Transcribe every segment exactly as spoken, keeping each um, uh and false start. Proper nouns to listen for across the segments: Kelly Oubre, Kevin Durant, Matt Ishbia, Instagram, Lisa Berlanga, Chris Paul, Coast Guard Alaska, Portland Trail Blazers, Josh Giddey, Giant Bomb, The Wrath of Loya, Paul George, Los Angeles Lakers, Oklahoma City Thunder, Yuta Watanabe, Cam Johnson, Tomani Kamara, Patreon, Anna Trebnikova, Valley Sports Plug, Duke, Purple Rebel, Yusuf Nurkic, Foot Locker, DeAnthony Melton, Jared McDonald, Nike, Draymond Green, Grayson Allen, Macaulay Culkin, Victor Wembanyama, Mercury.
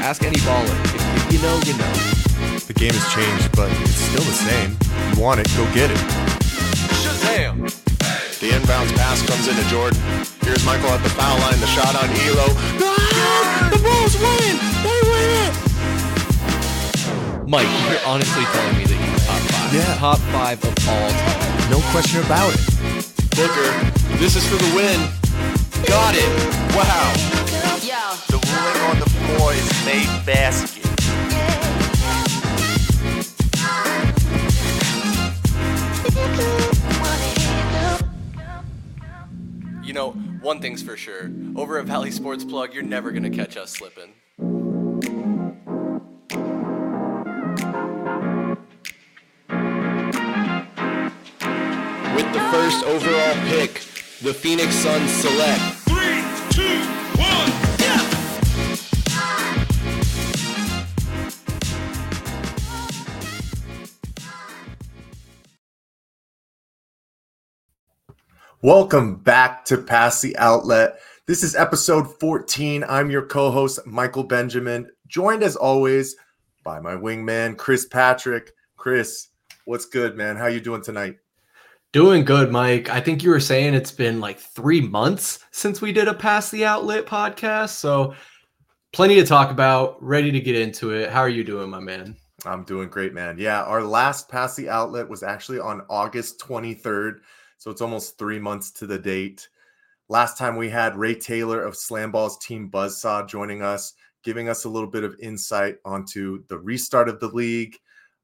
Ask any baller. If, if you know, you know. The game has changed, but it's still the same. If you want it, go get it. Shazam! The inbounds pass comes into Jordan. Here's Michael at the foul line. The shot on Elo. Ah, the Bulls win! They win it! Mike, you're honestly telling me that you're top five. Yeah. Top five of all time. No question about it. Booker, this is for the win. Got it. Wow. Yeah. The ruling on the floor is made basket. You know, one thing's for sure. Over at Valley Sports Plug, you're never going to catch us slipping. With the first overall pick, the Phoenix Suns select. Three, two, one, yeah! Welcome back to Pass the Outlet. This is episode fourteen. I'm your co-host, Michael Benjamin, joined as always by my wingman, Chris Patrick. Chris, what's good, man? How you doing tonight? Doing good, Mike. I think you were saying it's been like three months since we did a Pass the Outlet podcast. So plenty to talk about, ready to get into it. How are you doing, my man? I'm doing great, man. Yeah, our last Pass the Outlet was actually on August twenty-third. So it's almost three months to the date. Last time we had Ray Taylor of Slamball's Team Buzzsaw joining us, giving us a little bit of insight onto the restart of the league.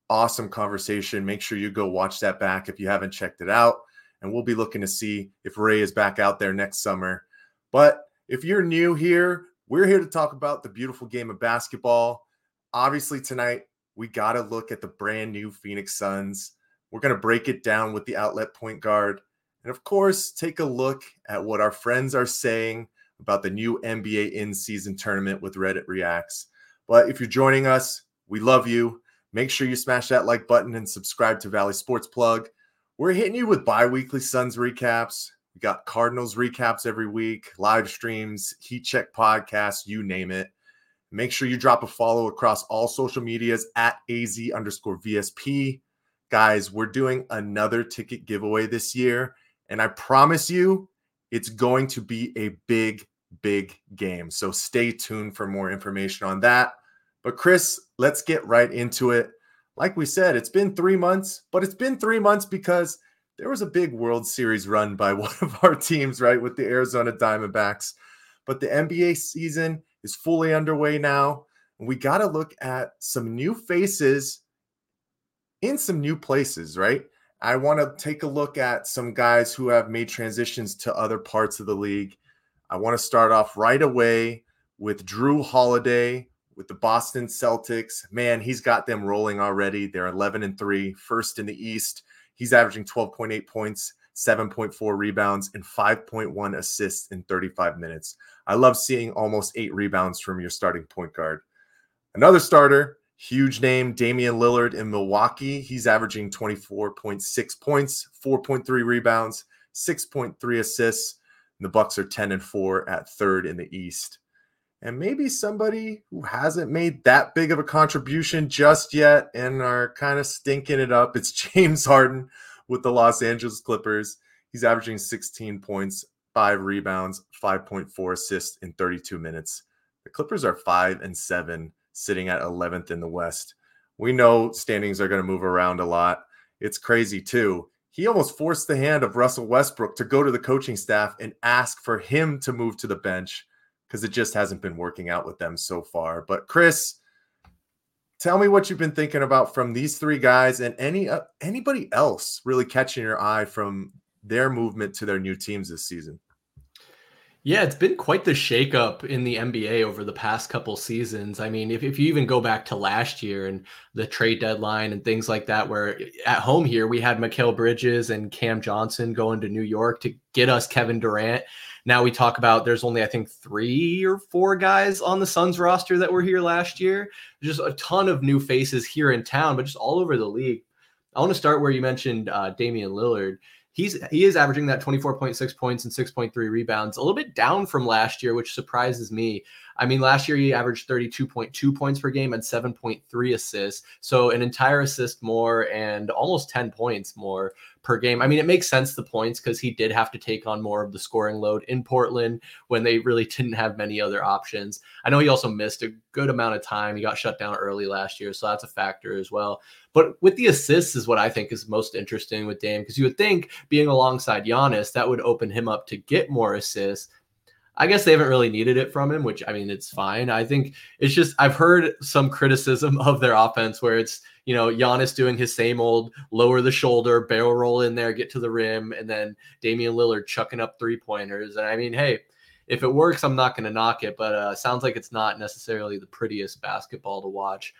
Awesome conversation. Make sure you go watch that back if you haven't checked it out. And we'll be looking to see if Ray is back out there next summer. But if you're new here, we're here to talk about the beautiful game of basketball. Obviously, tonight, we got to look at the brand new Phoenix Suns. We're going to break it down with the outlet point guard. And of course, take a look at what our friends are saying about the new N B A in-season tournament with Reddit Reacts. But if you're joining us, we love you. Make sure you smash that like button and subscribe to Valley Sports Plug. We're hitting you with bi-weekly Suns recaps. We got Cardinals recaps every week, live streams, heat check podcasts, you name it. Make sure you drop a follow across all social medias at AZ underscore VSP. Guys, we're doing another ticket giveaway this year, and I promise you it's going to be a big, big game. So stay tuned for more information on that. But Chris, let's get right into it. Like we said, it's been three months, but it's been three months because there was a big World Series run by one of our teams, right, with the Arizona Diamondbacks. But the N B A season is fully underway now. And we got to look at some new faces in some new places, right? I want to take a look at some guys who have made transitions to other parts of the league. I want to start off right away with Drew Holiday with the Boston Celtics. Man, he's got them rolling already. They're eleven and three, first in the East. He's averaging twelve point eight points, seven point four rebounds, and five point one assists in thirty-five minutes. I love seeing almost eight rebounds from your starting point guard. Another starter, huge name, Damian Lillard in Milwaukee. He's averaging twenty-four point six points, four point three rebounds, six point three assists. And the Bucks are ten and four at third in the East. And maybe somebody who hasn't made that big of a contribution just yet and are kind of stinking it up. It's James Harden with the Los Angeles Clippers. He's averaging sixteen points, five rebounds, five point four assists in thirty-two minutes. The Clippers are five and seven, sitting at eleventh in the West. We know standings are going to move around a lot. It's crazy too. He almost forced the hand of Russell Westbrook to go to the coaching staff and ask for him to move to the bench, because it just hasn't been working out with them so far. But Chris, tell me what you've been thinking about from these three guys and any uh, anybody else really catching your eye from their movement to their new teams this season. Yeah, it's been quite the shakeup in the N B A over the past couple seasons. I mean, if, if you even go back to last year and the trade deadline and things like that, where at home here, we had Mikal Bridges and Cam Johnson going to New York to get us Kevin Durant. Now we talk about there's only, I think, three or four guys on the Suns roster that were here last year. Just a ton of new faces here in town, but just all over the league. I want to start where you mentioned uh, Damian Lillard. He's He is averaging that twenty-four point six points and six point three rebounds, a little bit down from last year, which surprises me. I mean, last year he averaged thirty-two point two points per game and seven point three assists. So an entire assist more and almost ten points more per game. I mean, it makes sense, the points, because he did have to take on more of the scoring load in Portland when they really didn't have many other options. I know he also missed a good amount of time. He got shut down early last year, so that's a factor as well. But with the assists is what I think is most interesting with Dame, because you would think being alongside Giannis, that would open him up to get more assists. I guess they haven't really needed it from him, which, I mean, it's fine. I think it's just, I've heard some criticism of their offense where it's, you know, Giannis doing his same old lower the shoulder, barrel roll in there, get to the rim, and then Damian Lillard chucking up three-pointers. And I mean, hey, if it works, I'm not going to knock it, but uh sounds like it's not necessarily the prettiest basketball to watch.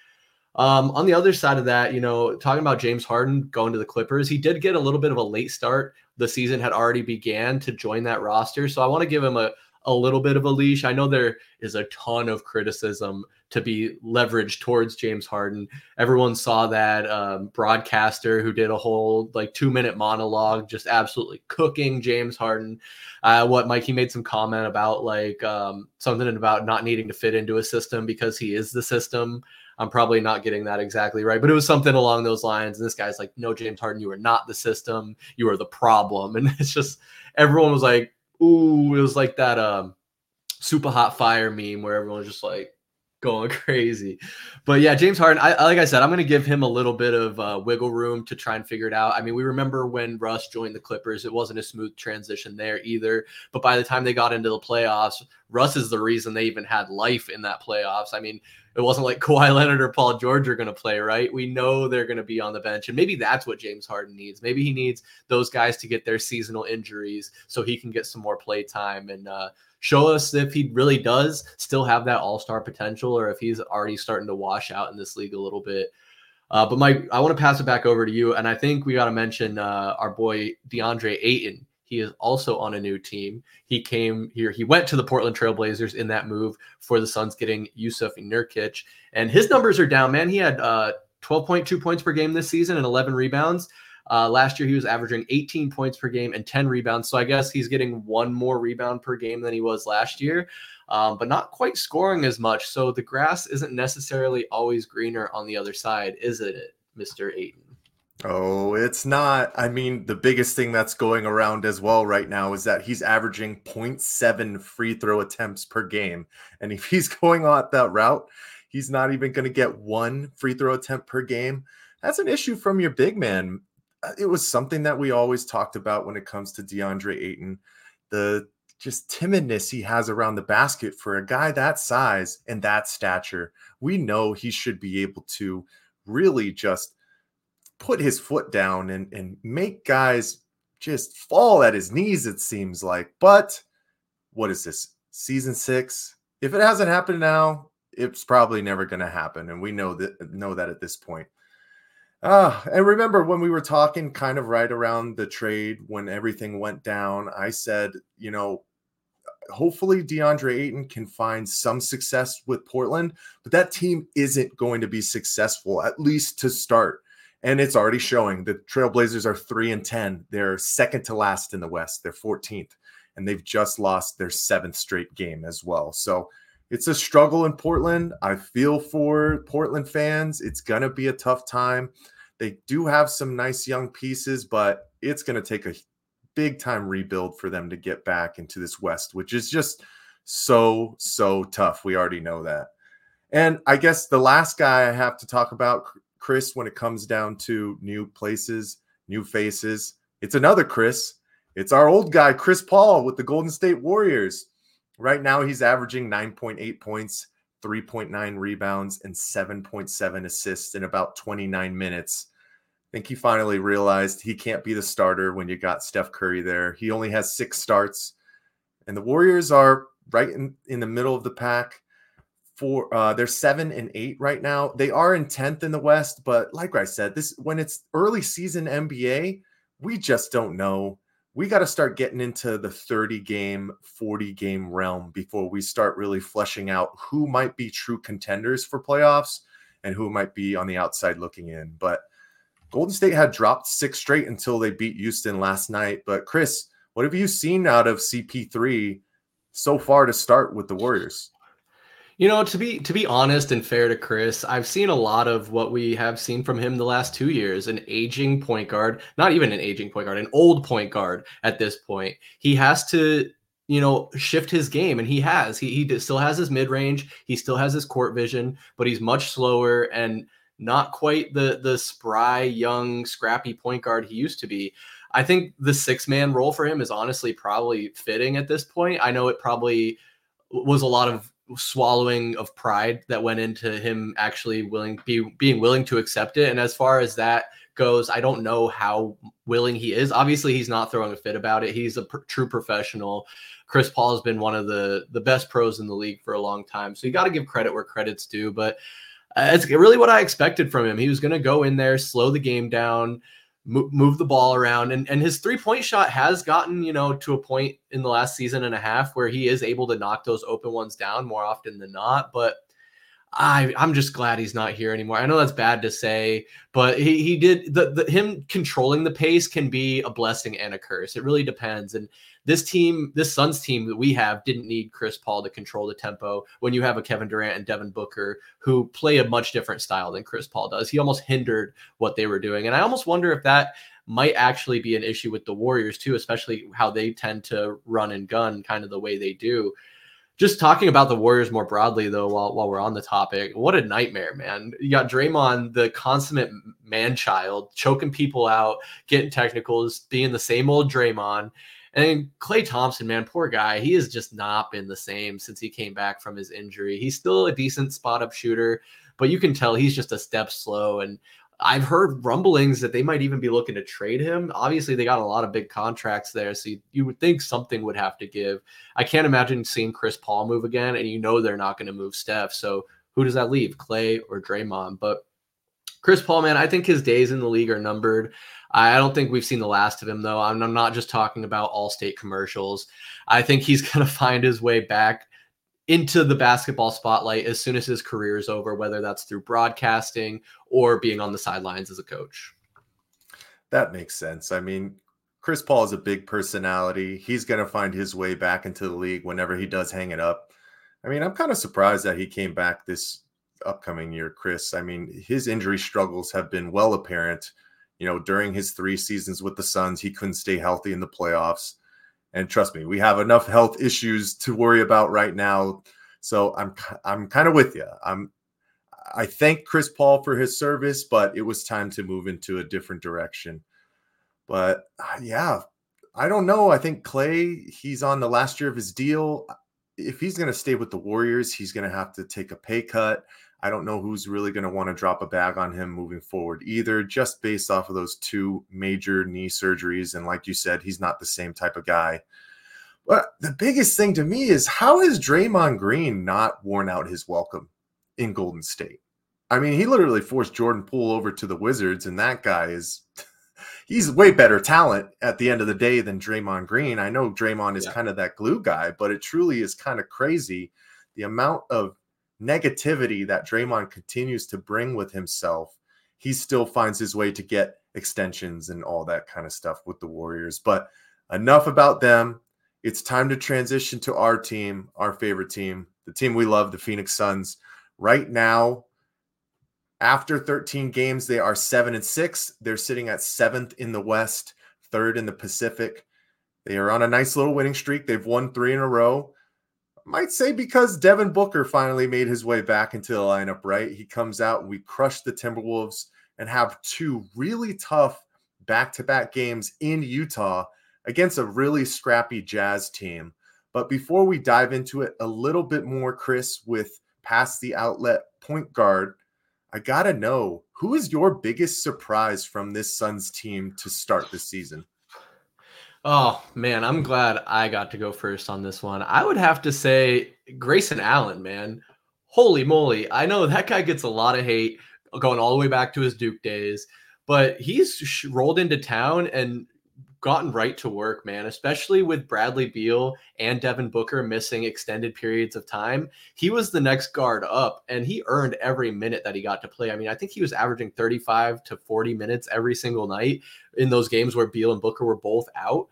Um, on the other side of that, you know, talking about James Harden going to the Clippers, he did get a little bit of a late start. The season had already began to join that roster, so I want to give him a a little bit of a leash. I know there is a ton of criticism to be leveraged towards James Harden. Everyone saw that um, broadcaster who did a whole like two minute monologue, just absolutely cooking James Harden. Uh, what Mike, he made some comment about like um, something about not needing to fit into a system because he is the system. I'm probably not getting that exactly right, but it was something along those lines. And this guy's like, no, James Harden, you are not the system. You are the problem. And it's just, everyone was like, ooh, it was like that um, super hot fire meme where everyone's just like going crazy. But yeah, James Harden, I, like I said, I'm going to give him a little bit of uh, wiggle room to try and figure it out. I mean, we remember when Russ joined the Clippers, it wasn't a smooth transition there either. But by the time they got into the playoffs, Russ is the reason they even had life in that playoffs. I mean, it wasn't like Kawhi Leonard or Paul George are going to play, right? We know they're going to be on the bench, and maybe that's what James Harden needs. Maybe he needs those guys to get their seasonal injuries so he can get some more play time and uh, show us if he really does still have that all-star potential or if he's already starting to wash out in this league a little bit. Uh, but, Mike, I want to pass it back over to you, and I think we got to mention uh, our boy DeAndre Ayton. He is also on a new team. He came here. He went to the Portland Trail Blazers in that move for the Suns, getting Yusuf Nurkic. And his numbers are down, man. He had uh, twelve point two points per game this season and eleven rebounds. Uh, last year, he was averaging eighteen points per game and ten rebounds. So I guess he's getting one more rebound per game than he was last year, um, but not quite scoring as much. So the grass isn't necessarily always greener on the other side, is it, Mister Ayton? Oh, it's not. I mean, the biggest thing that's going around as well right now is that he's averaging zero point seven free throw attempts per game. And if he's going out that route, he's not even going to get one free throw attempt per game. That's an issue from your big man. It was something that we always talked about when it comes to DeAndre Ayton, the just timidness he has around the basket for a guy that size and that stature. We know he should be able to really just put his foot down and, and make guys just fall at his knees, it seems like. But what is this, season six? If it hasn't happened now, it's probably never going to happen. And we know that, know that at this point. Uh, and remember when we were talking kind of right around the trade, when everything went down, I said, you know, hopefully DeAndre Ayton can find some success with Portland, but that team isn't going to be successful, at least to start. And it's already showing. The Trailblazers are three and ten. They're second to last in the West. They're fourteenth. And they've just lost their seventh straight game as well. So it's a struggle in Portland. I feel for Portland fans. It's going to be a tough time. They do have some nice young pieces, but it's going to take a big time rebuild for them to get back into this West, which is just so, so tough. We already know that. And I guess the last guy I have to talk about, Chris, when it comes down to new places, new faces, it's another Chris. It's our old guy, Chris Paul, with the Golden State Warriors. Right now, he's averaging nine point eight points, three point nine rebounds, and seven point seven assists in about twenty-nine minutes. I think he finally realized he can't be the starter when you got Steph Curry there. He only has six starts, and the Warriors are right in, in the middle of the pack. Four, uh, they're seven and eight right now. They are in tenth in the West, but like I said, this when it's early season N B A, we just don't know. We got to start getting into the thirty game, forty game realm before we start really fleshing out who might be true contenders for playoffs and who might be on the outside looking in. But Golden State had dropped six straight until they beat Houston last night. But Chris, what have you seen out of C P three so far to start with the Warriors? You know, to be to be honest and fair to Chris, I've seen a lot of what we have seen from him the last two years, an aging point guard, not even an aging point guard, an old point guard at this point. He has to, you know, shift his game, and he has. He, he still has his mid-range. He still has his court vision, but he's much slower and not quite the the spry, young, scrappy point guard he used to be. I think the six-man role for him is honestly probably fitting at this point. I know it probably was a lot of swallowing of pride that went into him actually willing be being willing to accept it. And as far as that goes, I don't know how willing he is. Obviously, he's not throwing a fit about it. He's a pr- true professional. Chris Paul has been one of the the best pros in the league for a long time, so you got to give credit where credit's due. But uh, it's really what I expected from him. He was going to go in there, slow the game down, move the ball around, and and his three-point shot has gotten, you know, to a point in the last season and a half where he is able to knock those open ones down more often than not. But I I'm just glad he's not here anymore. I know that's bad to say, but he he did the, the him controlling the pace can be a blessing and a curse. It really depends. And this team, this Suns team that we have, didn't need Chris Paul to control the tempo when you have a Kevin Durant and Devin Booker who play a much different style than Chris Paul does. He almost hindered what they were doing. And I almost wonder if that might actually be an issue with the Warriors too, especially how they tend to run and gun kind of the way they do. Just talking about the Warriors more broadly, though, while while we're on the topic, what a nightmare, man. You got Draymond, the consummate man-child, choking people out, getting technicals, being the same old Draymond. And Klay Thompson, man, poor guy. He has just not been the same since he came back from his injury. He's still a decent spot-up shooter, but you can tell he's just a step slow. And I've heard rumblings that they might even be looking to trade him. Obviously, they got a lot of big contracts there, so you, you would think something would have to give. I can't imagine seeing Chris Paul move again, and you know they're not going to move Steph. So who does that leave, Klay or Draymond? But Chris Paul, man, I think his days in the league are numbered. I don't think we've seen the last of him, though. I'm, I'm not just talking about Allstate commercials. I think he's going to find his way back into the basketball spotlight as soon as his career is over, whether that's through broadcasting or being on the sidelines as a coach. That makes sense. I mean, Chris Paul is a big personality. He's going to find his way back into the league whenever he does hang it up. I mean, I'm kind of surprised that he came back this upcoming year, Chris. I mean, his injury struggles have been well apparent. You know, during his three seasons with the Suns, he couldn't stay healthy in the playoffs. And trust me, we have enough health issues to worry about right now. So I'm I'm kind of with you. I'm I thank Chris Paul for his service, but it was time to move into a different direction. But yeah, I don't know. I think Klay, he's on the last year of his deal. If he's going to stay with the Warriors, he's going to have to take a pay cut. I don't know who's really going to want to drop a bag on him moving forward either, just based off of those two major knee surgeries. And like you said, he's not the same type of guy. But the biggest thing to me is, how has Draymond Green not worn out his welcome in Golden State? I mean, he literally forced Jordan Poole over to the Wizards, and that guy is – he's way better talent at the end of the day than Draymond Green. I know Draymond is yeah. kind of that glue guy, but it truly is kind of crazy the amount of negativity that Draymond continues to bring with himself. He still finds his way to get extensions and all that kind of stuff with the Warriors. But enough about them. It's time to transition to our team, our favorite team, the team we love, the Phoenix Suns. Right now, after thirteen games, they are seven and six. They're sitting at seventh in the West, third in the Pacific. They are on a nice little winning streak. They've won three in a row. Might say because Devin Booker finally made his way back into the lineup, right? He comes out and we crush the Timberwolves and have two really tough back-to-back games in Utah against a really scrappy Jazz team. But before we dive into it a little bit more, Chris, with Pass the Outlet point guard, I got to know, who is your biggest surprise from this Suns team to start the season? Oh, man, I'm glad I got to go first on this one. I would have to say Grayson Allen, man. Holy moly. I know that guy gets a lot of hate going all the way back to his Duke days, but he's rolled into town and gotten right to work, man, especially with Bradley Beal and Devin Booker missing extended periods of time. He was the next guard up, and he earned every minute that he got to play. I mean, I think he was averaging thirty-five to forty minutes every single night in those games where Beal and Booker were both out.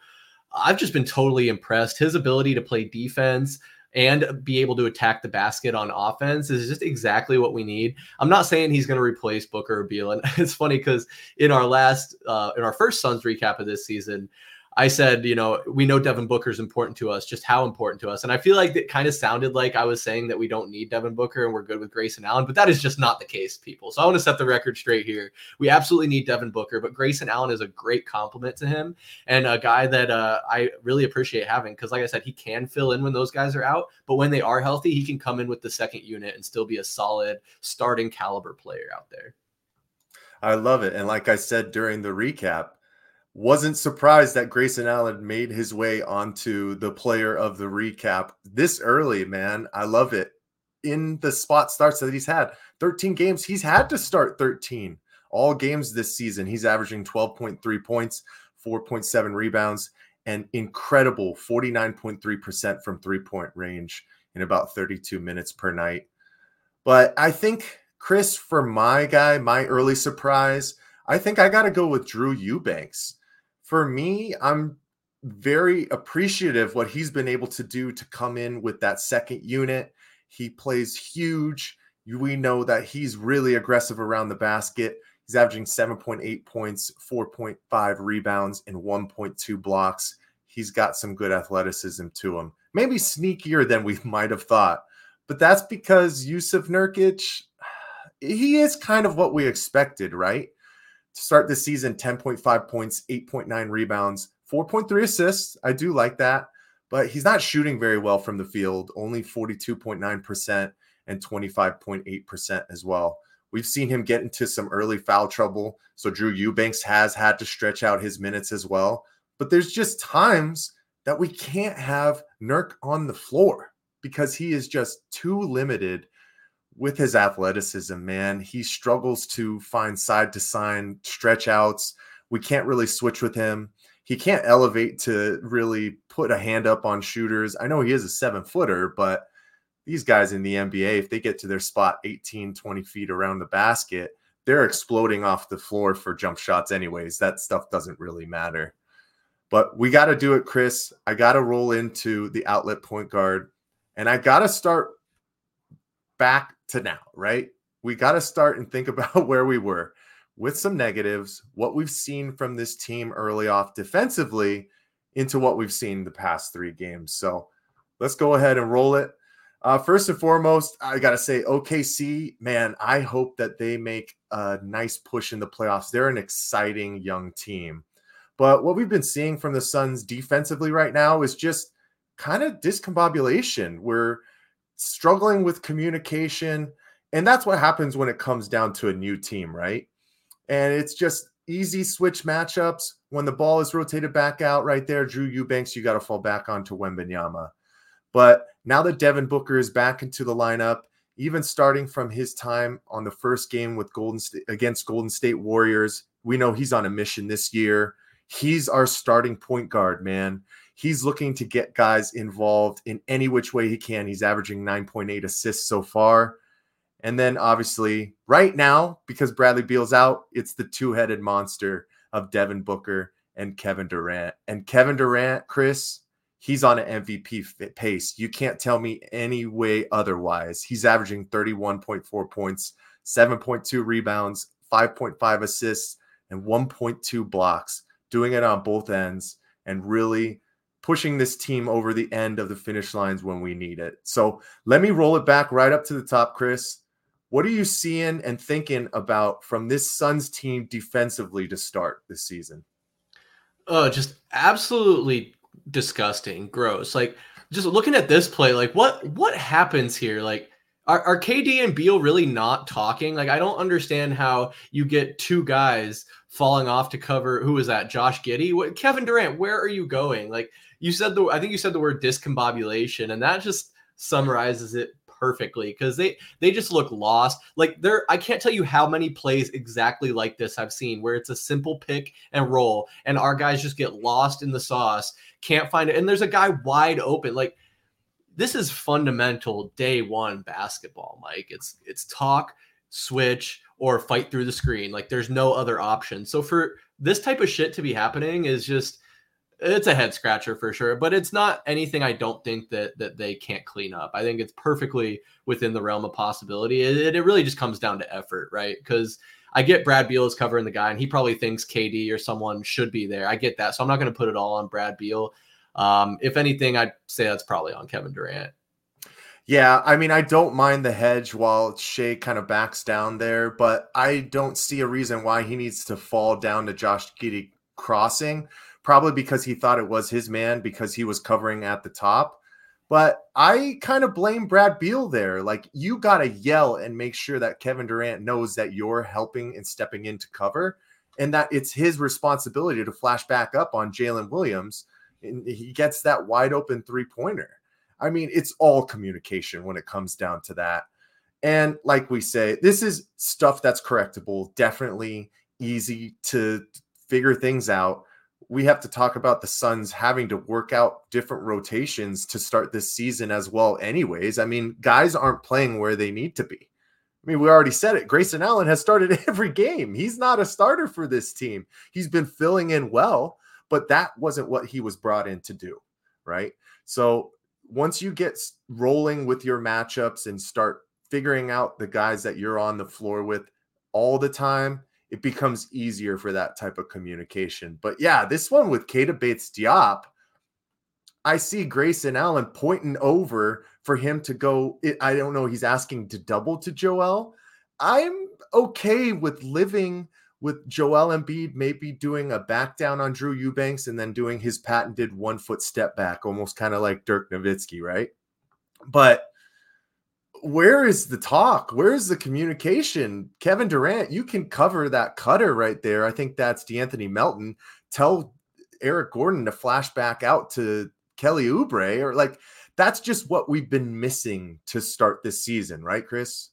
I've just been totally impressed. His ability to play defense and be able to attack the basket on offense is just exactly what we need. I'm not saying he's going to replace Booker or Beal. And it's funny because in our last, uh, in our first Suns recap of this season, I said, you know, we know Devin Booker is important to us, just how important to us. And I feel like it kind of sounded like I was saying that we don't need Devin Booker and we're good with Grayson Allen, but that is just not the case, people. So I want to set the record straight here. We absolutely need Devin Booker, but Grayson Allen is a great compliment to him and a guy that uh, I really appreciate having because, like I said, he can fill in when those guys are out, but when they are healthy, he can come in with the second unit and still be a solid starting caliber player out there. I love it. And like I said during the recap, wasn't surprised that Grayson Allen made his way onto the player of the recap this early, man. I love it. In the spot starts that he's had, thirteen games, he's had to start thirteen. All games this season, he's averaging twelve point three points, four point seven rebounds, and incredible forty-nine point three percent from three-point range in about thirty-two minutes per night. But I think, Chris, for my guy, my early surprise, I think I got to go with Drew Eubanks. For me, I'm very appreciative what he's been able to do to come in with that second unit. He plays huge. We know that he's really aggressive around the basket. He's averaging seven point eight points, four point five rebounds, and one point two blocks. He's got some good athleticism to him. Maybe sneakier than we might have thought. But that's because Yusuf Nurkic, he is kind of what we expected, right? To start this season, ten point five points, eight point nine rebounds, four point three assists. I do like that, but he's not shooting very well from the field, only forty-two point nine percent and twenty-five point eight percent as well. We've seen him get into some early foul trouble, so Drew Eubanks has had to stretch out his minutes as well. But there's just times that we can't have Nurk on the floor because he is just too limited with his athleticism, man. He struggles to find side to side stretch outs. We can't really switch with him. He can't elevate to really put a hand up on shooters. I know he is a seven footer, but these guys in the N B A, if they get to their spot eighteen, twenty feet around the basket, they're exploding off the floor for jump shots anyways. That stuff doesn't really matter. But we got to do it, Chris. I got to roll into the outlet point guard, and I got to start back to now, right? We got to start and think about where we were with some negatives, what we've seen from this team early off defensively into what we've seen the past three games. So let's go ahead and roll it. Uh, first and foremost, I got to say O K C, man, I hope that they make a nice push in the playoffs. They're an exciting young team. But what we've been seeing from the Suns defensively right now is just kind of discombobulation. We're struggling with communication. And that's what happens when it comes down to a new team, right? And it's just easy switch matchups. When the ball is rotated back out right there, Drew Eubanks, you got to fall back onto Wembanyama. But now that Devin Booker is back into the lineup, even starting from his time on the first game with Golden State, against Golden State Warriors, we know he's on a mission this year. He's our starting point guard, man. He's looking to get guys involved in any which way he can. He's averaging nine point eight assists so far. And then obviously right now, because Bradley Beal's out, it's the two-headed monster of Devin Booker and Kevin Durant. And Kevin Durant, Chris, he's on an M V P pace. You can't tell me any way otherwise. He's averaging thirty-one point four points, seven point two rebounds, five point five assists, and one point two blocks, doing it on both ends and really pushing this team over the end of the finish lines when we need it. So let me roll it back right up to the top, Chris. What are you seeing and thinking about from this Suns team defensively to start this season? Oh, uh, just absolutely disgusting, gross. Like, just looking at this play, like what, what happens here? Like, Are, are K D and Beal really not talking? Like, I don't understand how you get two guys falling off to cover. Who is that? Josh Giddey? What, Kevin Durant, where are you going? Like you said, the I think you said the word discombobulation, and that just summarizes it perfectly because they, they just look lost. Like they're, I can't tell you how many plays exactly like this I've seen where it's a simple pick and roll, and our guys just get lost in the sauce, can't find it. And there's a guy wide open. Like, this is fundamental day one basketball, Mike. It's it's talk, switch, or fight through the screen. Like, there's no other option. So for this type of shit to be happening is just it's a head scratcher for sure, but it's not anything I don't think that that they can't clean up. I think it's perfectly within the realm of possibility. It, it really just comes down to effort, right? Because I get Brad Beal is covering the guy, and he probably thinks K D or someone should be there. I get that. So I'm not going to put it all on Brad Beal. Um, if anything, I'd say that's probably on Kevin Durant. Yeah, I mean, I don't mind the hedge while Shea kind of backs down there, but I don't see a reason why he needs to fall down to Josh Giddey crossing, probably because he thought it was his man because he was covering at the top. But I kind of blame Brad Beal there. Like, you got to yell and make sure that Kevin Durant knows that you're helping and stepping into cover, and that it's his responsibility to flash back up on Jalen Williams. And he gets that wide open three-pointer. I mean, it's all communication when it comes down to that. And like we say, this is stuff that's correctable, definitely easy to figure things out. We have to talk about the Suns having to work out different rotations to start this season as well anyways. I mean, guys aren't playing where they need to be. I mean, we already said it. Grayson Allen has started every game. He's not a starter for this team. He's been filling in well, but that wasn't what he was brought in to do, right? So once you get rolling with your matchups and start figuring out the guys that you're on the floor with all the time, it becomes easier for that type of communication. But yeah, this one with Keita Bates-Diop, I see Grayson Allen pointing over for him to go. I don't know. He's asking to double to Joel. I'm okay with living with Joel Embiid maybe doing a back down on Drew Eubanks and then doing his patented one foot step back, almost kind of like Dirk Nowitzki, right? But where is the talk? Where is the communication? Kevin Durant, you can cover that cutter right there. I think that's DeAnthony Melton. Tell Eric Gordon to flash back out to Kelly Oubre, or like, that's just what we've been missing to start this season, right, Chris?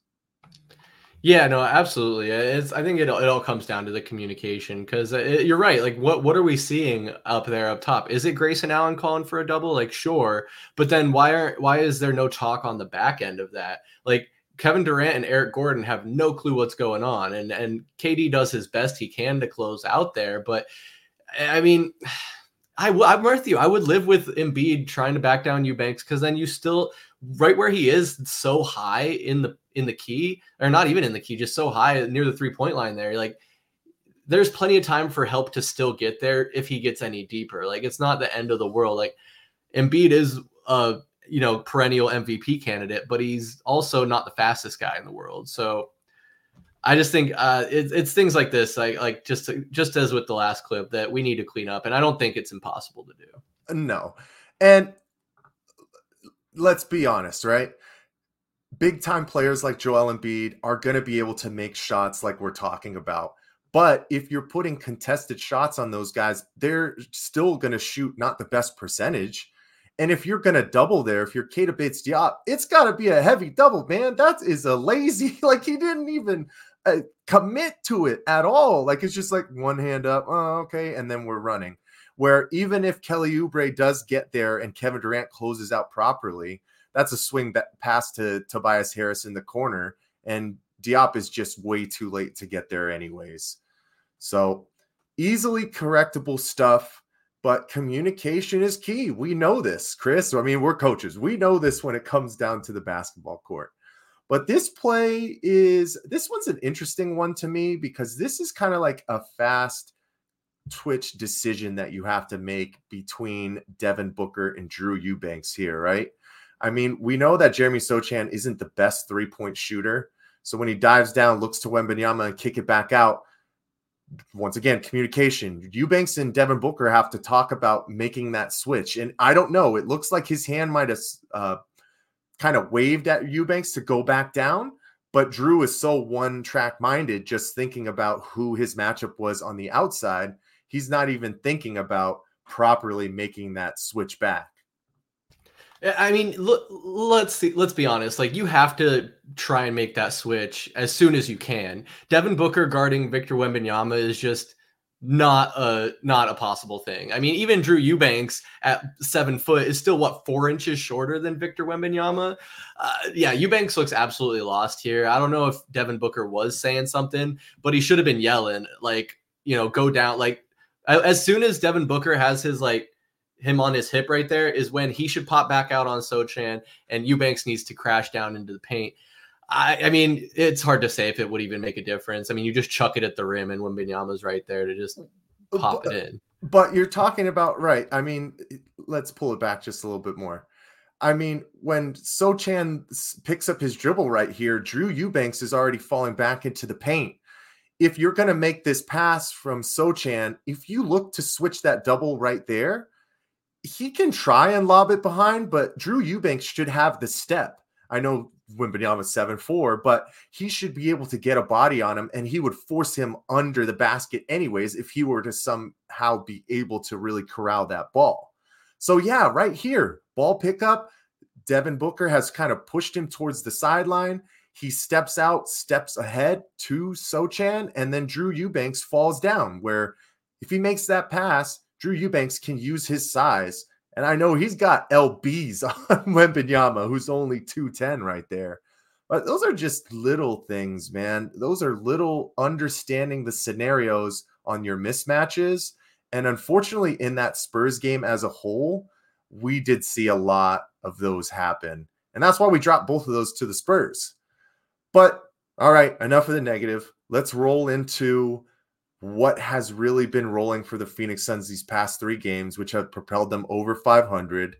Yeah, no, absolutely. It's, I think it, it all comes down to the communication, because you're right. Like, what, what are we seeing up there up top? Is it Grayson Allen calling for a double? Like, sure. But then why aren't, why is there no talk on the back end of that? Like, Kevin Durant and Eric Gordon have no clue what's going on. And, and K D does his best he can to close out there. But, I mean... I w- I'm with you. I would live with Embiid trying to back down Eubanks, because then you still, right where he is, so high in the in the key, or not even in the key, just so high near the three-point line there. Like, there's plenty of time for help to still get there if he gets any deeper. Like, it's not the end of the world. Like, Embiid is a, you know, perennial M V P candidate, but he's also not the fastest guy in the world. So I just think uh, it, it's things like this, like like just just as with the last clip, that we need to clean up, and I don't think it's impossible to do. No, and let's be honest, right? Big time players like Joel Embiid are going to be able to make shots like we're talking about, but if you're putting contested shots on those guys, they're still going to shoot not the best percentage. And if you're going to double there, if you're Keita Bates-Diop, it's got to be a heavy double, man. That is a lazy, like, he didn't even uh, commit to it at all. Like, it's just like one hand up, oh, okay, and then we're running. Where even if Kelly Oubre does get there and Kevin Durant closes out properly, that's a swing that pass to Tobias Harris in the corner, and Diop is just way too late to get there anyways. So easily correctable stuff. But communication is key. We know this, Chris. I mean, we're coaches. We know this when it comes down to the basketball court. But this play is, this one's an interesting one to me, because this is kind of like a fast twitch decision that you have to make between Devin Booker and Drew Eubanks here, right? I mean, we know that Jeremy Sochan isn't the best three-point shooter. So when he dives down, looks to Wembanyama and kick it back out, once again, communication. Eubanks and Devin Booker have to talk about making that switch. And I don't know. It looks like his hand might have uh, kind of waved at Eubanks to go back down. But Drew is so one-track minded, just thinking about who his matchup was on the outside. He's not even thinking about properly making that switch back. I mean, look, let's see, let's be honest. Like, you have to try and make that switch as soon as you can. Devin Booker guarding Victor Wembanyama is just not a not a possible thing. I mean, even Drew Eubanks at seven foot is still what four inches shorter than Victor Wembanyama. Uh, yeah, Eubanks looks absolutely lost here. I don't know if Devin Booker was saying something, but he should have been yelling, like, you know, go down. Like, as soon as Devin Booker has his like him on his hip right there is when he should pop back out on Sochan, and Eubanks needs to crash down into the paint. I, I mean, it's hard to say if it would even make a difference. I mean, you just chuck it at the rim, and Wembanyama's right there to just pop but, it in. But you're talking about, right, I mean, let's pull it back just a little bit more. I mean, when Sochan picks up his dribble right here, Drew Eubanks is already falling back into the paint. If you're going to make this pass from Sochan, if you look to switch that double right there, he can try and lob it behind, but Drew Eubanks should have the step. I know Wembanyama's seven foot four, but he should be able to get a body on him, and he would force him under the basket anyways if he were to somehow be able to really corral that ball. So, yeah, right here, ball pickup. Devin Booker has kind of pushed him towards the sideline. He steps out, steps ahead to Sochan, and then Drew Eubanks falls down, where if he makes that pass, Drew Eubanks can use his size. And I know he's got L Bs on Wembanyama, who's only two ten right there. But those are just little things, man. Those are little understanding the scenarios on your mismatches. And unfortunately, in that Spurs game as a whole, we did see a lot of those happen. And that's why we dropped both of those to the Spurs. But, all right, enough of the negative. Let's roll into what has really been rolling for the Phoenix Suns these past three games, which have propelled them over five hundred.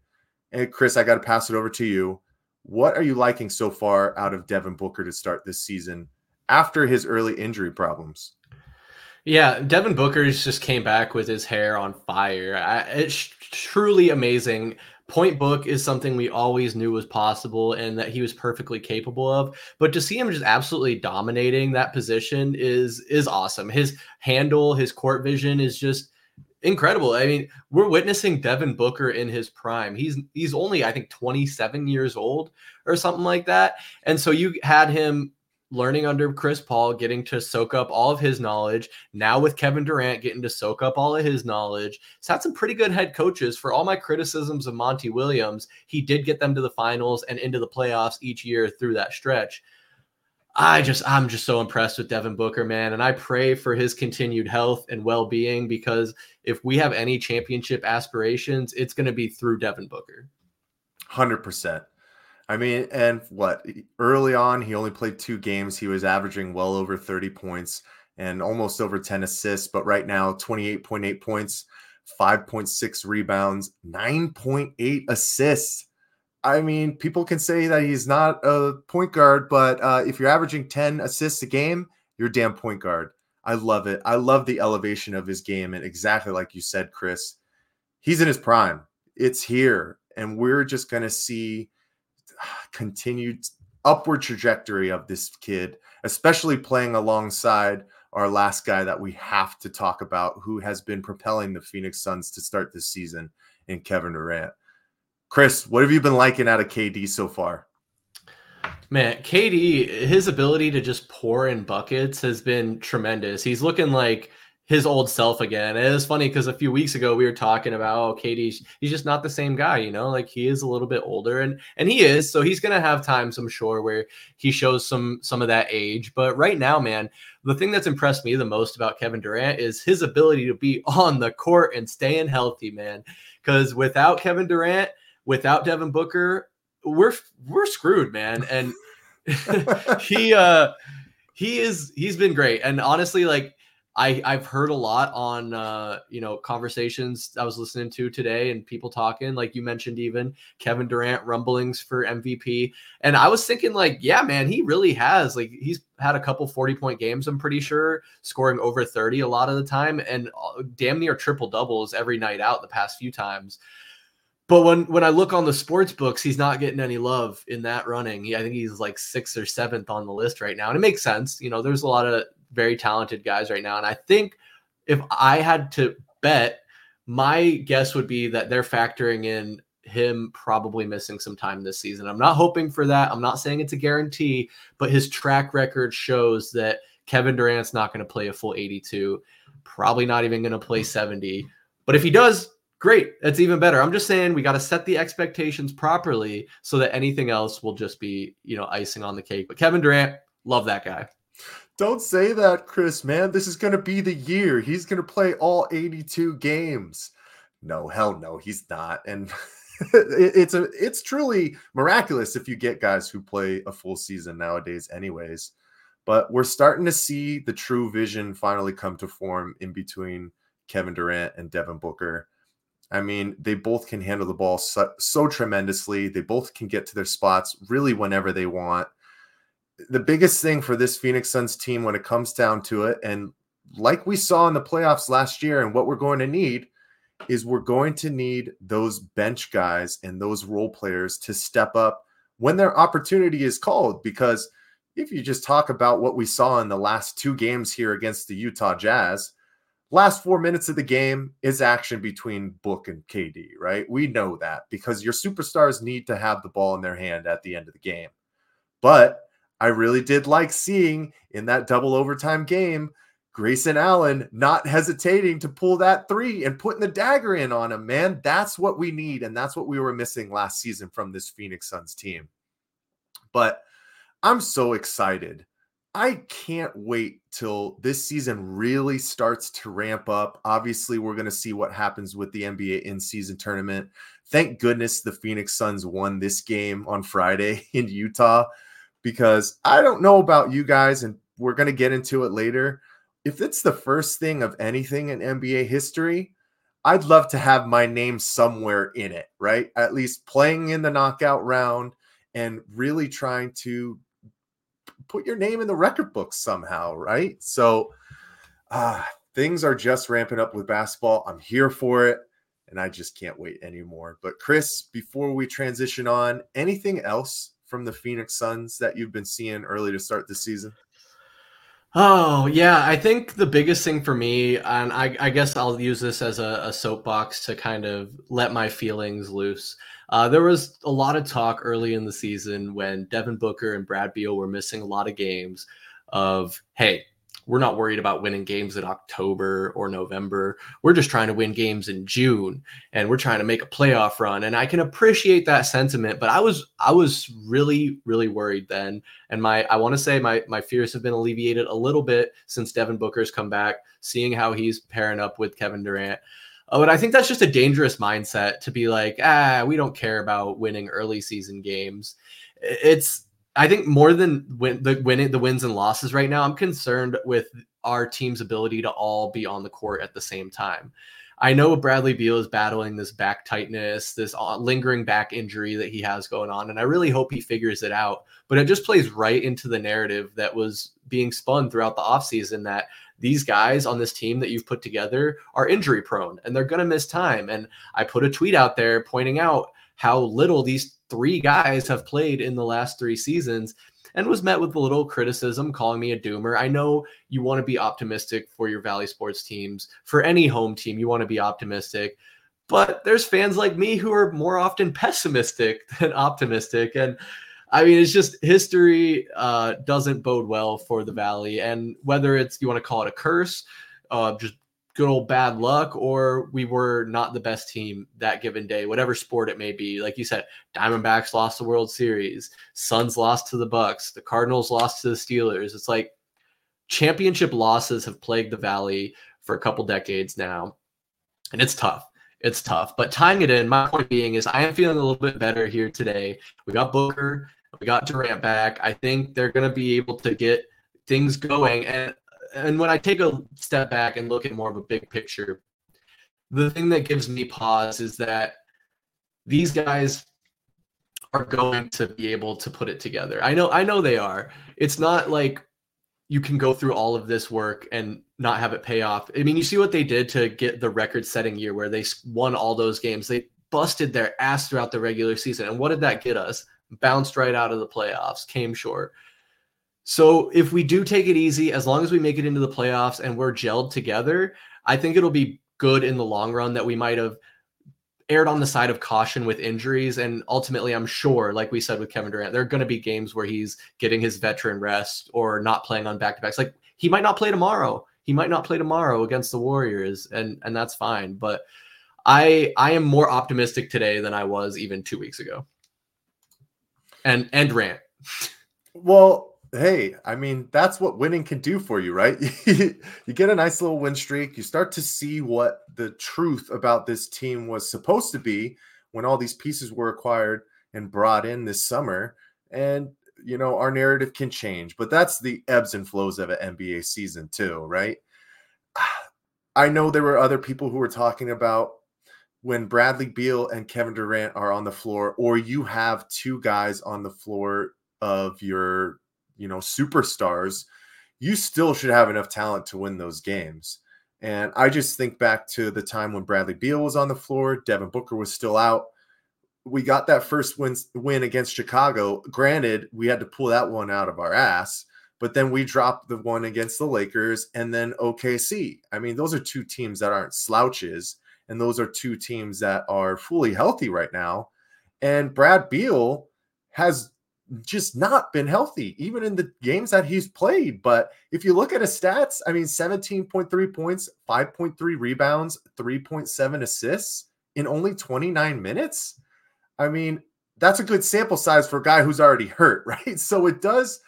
And Chris, I got to pass it over to you. What are you liking so far out of Devin Booker to start this season after his early injury problems? Yeah, Devin Booker's just came back with his hair on fire. I, it's truly amazing. Point Book is something we always knew was possible and that he was perfectly capable of. But to see him just absolutely dominating that position is is awesome. His handle, his court vision is just incredible. I mean, we're witnessing Devin Booker in his prime. He's he's only, I think, twenty-seven years old or something like that. And so you had him learning under Chris Paul, getting to soak up all of his knowledge. Now with Kevin Durant, getting to soak up all of his knowledge. So had some pretty good head coaches. For all my criticisms of Monty Williams, he did get them to the finals and into the playoffs each year through that stretch. I just, I'm just so impressed with Devin Booker, man. And I pray for his continued health and well-being, because if we have any championship aspirations, it's going to be through Devin Booker. one hundred percent. I mean, and what, early on, he only played two games. He was averaging well over thirty points and almost over ten assists. But right now, twenty-eight point eight points, five point six rebounds, nine point eight assists. I mean, people can say that he's not a point guard, but uh, if you're averaging ten assists a game, you're a damn point guard. I love it. I love the elevation of his game. And exactly like you said, Chris, he's in his prime. It's here. And we're just going to see continued upward trajectory of this kid, especially playing alongside our last guy that we have to talk about, who has been propelling the Phoenix Suns to start this season in Kevin Durant. Chris, what have you been liking out of K D so far? Man, K D, his ability to just pour in buckets has been tremendous. He's looking like his old self again. And it was funny because a few weeks ago we were talking about, oh, K D, he's just not the same guy, you know, like he is a little bit older, and, and he is. So he's going to have times, I'm sure, where he shows some, some of that age. But right now, man, the thing that's impressed me the most about Kevin Durant is his ability to be on the court and staying healthy, man. Because without Kevin Durant, without Devin Booker, we're, we're screwed, man. And he, uh, he is, he's been great. And honestly, like, I, I've heard a lot on, uh, you know, conversations I was listening to today and people talking, like you mentioned, even Kevin Durant rumblings for M V P. And I was thinking like, yeah, man, he really has, like, he's had a couple forty point games, I'm pretty sure, scoring over thirty a lot of the time and damn near triple doubles every night out the past few times. But when, when I look on the sports books, he's not getting any love in that running. He, I think he's like sixth or seventh on the list right now. And it makes sense. You know, there's a lot of very talented guys right now. And I think if I had to bet, my guess would be that they're factoring in him probably missing some time this season. I'm not hoping for that. I'm not saying it's a guarantee, but his track record shows that Kevin Durant's not going to play a full eighty-two, probably not even going to play seventy. But if he does, great. That's even better. I'm just saying we got to set the expectations properly so that anything else will just be, you know, icing on the cake. But Kevin Durant, love that guy. Don't say that, Chris, man. This is going to be the year. He's going to play all eighty-two games. no, hell no, he's not. And it, it's a it's truly miraculous if you get guys who play a full season nowadays anyways. But we're starting to see the true vision finally come to form in between Kevin Durant and Devin Booker. I mean, they both can handle the ball so, so tremendously. They both can get to their spots really whenever they want. The biggest thing for this Phoenix Suns team when it comes down to it, and like we saw in the playoffs last year and what we're going to need, is we're going to need those bench guys and those role players to step up when their opportunity is called. Because if you just talk about what we saw in the last two games here against the Utah Jazz, last four minutes of the game is action between Book and K D, right? We know that because your superstars need to have the ball in their hand at the end of the game. But I really did like seeing in that double overtime game, Grayson Allen not hesitating to pull that three and putting the dagger in on him, man. That's what we need. And that's what we were missing last season from this Phoenix Suns team. But I'm so excited. I can't wait till this season really starts to ramp up. Obviously, we're going to see what happens with the N B A in-season tournament. Thank goodness the Phoenix Suns won this game on Friday in Utah, because I don't know about you guys, and we're going to get into it later. If it's the first thing of anything in N B A history, I'd love to have my name somewhere in it, right? At least playing in the knockout round and really trying to put your name in the record book somehow, right? So uh, things are just ramping up with basketball. I'm here for it, and I just can't wait anymore. But Chris, before we transition on, anything else from the Phoenix Suns that you've been seeing early to start this season? Oh, yeah. I think the biggest thing for me, and I, I guess I'll use this as a, a soapbox to kind of let my feelings loose. Uh, there was a lot of talk early in the season when Devin Booker and Brad Beal were missing a lot of games of, hey, we're not worried about winning games in October or November. We're just trying to win games in June, and we're trying to make a playoff run. And I can appreciate that sentiment, but I was I was really, really worried then. And my I want to say my my fears have been alleviated a little bit since Devin Booker's come back, seeing how he's pairing up with Kevin Durant. Oh, and I think that's just a dangerous mindset to be like, ah, we don't care about winning early season games. It's I think more than win, the, win, the wins and losses right now, I'm concerned with our team's ability to all be on the court at the same time. I know Bradley Beal is battling this back tightness, this lingering back injury that he has going on, and I really hope he figures it out. But it just plays right into the narrative that was being spun throughout the offseason that these guys on this team that you've put together are injury prone and they're going to miss time. And I put a tweet out there pointing out how little these three guys have played in the last three seasons, and was met with a little criticism, calling me a doomer. I know you want to be optimistic for your Valley Sports teams. For any home team, you want to be optimistic, but there's fans like me who are more often pessimistic than optimistic. And I mean, it's just history uh, doesn't bode well for the Valley. And whether it's, you want to call it a curse, uh, just good old bad luck, or we were not the best team that given day, whatever sport it may be. Like you said, Diamondbacks lost the World Series, Suns lost to the Bucks, the Cardinals lost to the Steelers. It's like championship losses have plagued the Valley for a couple decades now, and it's tough. It's tough. But tying it in, my point being is I am feeling a little bit better here today. We got Booker, we got Durant back. I think they're going to be able to get things going. And And when I take a step back and look at more of a big picture, the thing that gives me pause is that these guys are going to be able to put it together. I know, I know they are. It's not like you can go through all of this work and not have it pay off. I mean, you see what they did to get the record-setting year where they won all those games. They busted their ass throughout the regular season. And what did that get us? Bounced right out of the playoffs, came short. So if we do take it easy, as long as we make it into the playoffs and we're gelled together, I think it'll be good in the long run that we might have erred on the side of caution with injuries. And ultimately, I'm sure, like we said with Kevin Durant, there are going to be games where he's getting his veteran rest or not playing on back-to-backs. Like he might not play tomorrow. He might not play tomorrow against the Warriors, and, and that's fine. But I I am more optimistic today than I was even two weeks ago. And and Durant. Well, Hey, I mean, that's what winning can do for you, right? You get a nice little win streak. You start to see what the truth about this team was supposed to be when all these pieces were acquired and brought in this summer. And, you know, our narrative can change, but that's the ebbs and flows of an N B A season too, right? I know there were other people who were talking about when Bradley Beal and Kevin Durant are on the floor, or you have two guys on the floor of your, you know, superstars, you still should have enough talent to win those games. And I just think back to the time when Bradley Beal was on the floor, Devin Booker was still out. We got that first win, win against Chicago. Granted, we had to pull that one out of our ass, but then we dropped the one against the Lakers and then O K C. I mean, those are two teams that aren't slouches, and those are two teams that are fully healthy right now. And Brad Beal has just not been healthy, even in the games that he's played. But if you look at his stats, I mean, seventeen point three points, five point three rebounds, three point seven assists in only twenty-nine minutes. I mean, that's a good sample size for a guy who's already hurt, right? So it does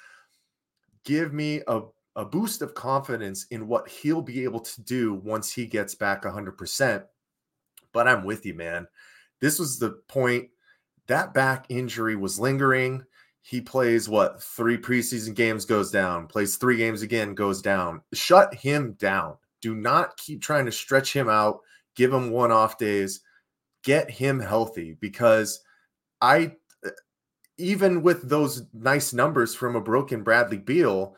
give me a, a boost of confidence in what he'll be able to do once he gets back one hundred percent. But I'm with you, man. This was the point. That back injury was lingering. He plays, what, three preseason games, goes down, plays three games again, goes down. Shut him down. Do not keep trying to stretch him out, give him one-off days. Get him healthy, because I, even with those nice numbers from a broken Bradley Beal,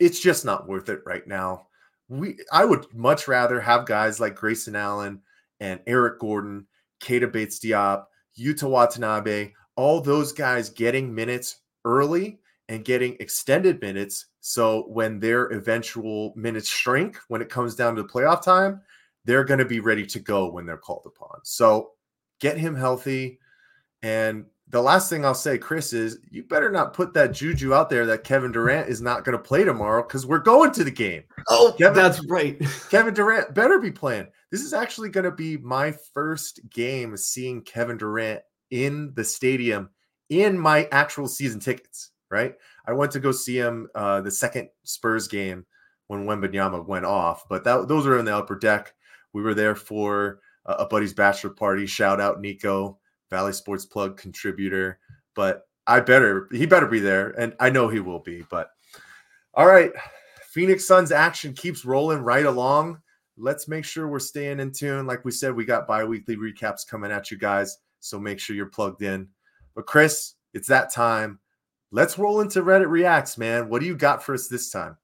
it's just not worth it right now. We, I would much rather have guys like Grayson Allen and Eric Gordon, Keita Bates-Diop, Yuta Watanabe, all those guys getting minutes early and getting extended minutes. So when their eventual minutes shrink, when it comes down to the playoff time, they're going to be ready to go when they're called upon. So get him healthy. And the last thing I'll say, Chris, is you better not put that juju out there that Kevin Durant is not going to play tomorrow, because we're going to the game. Oh, Kevin, that's right. Kevin Durant better be playing. This is actually going to be my first game seeing Kevin Durant in the stadium in my actual season tickets, right? I went to go see him uh, the second Spurs game when Wembanyama went off, but that, those are in the upper deck. We were there for a buddy's bachelor party. Shout out Nico, Valley Sports Plug contributor. But I better, he better be there. And I know he will be. But all right, Phoenix Suns action keeps rolling right along. Let's make sure we're staying in tune. Like we said, we got bi-weekly recaps coming at you guys, so make sure you're plugged in. But Chris, it's that time. Let's roll into Reddit Reacts, man. What do you got for us this time?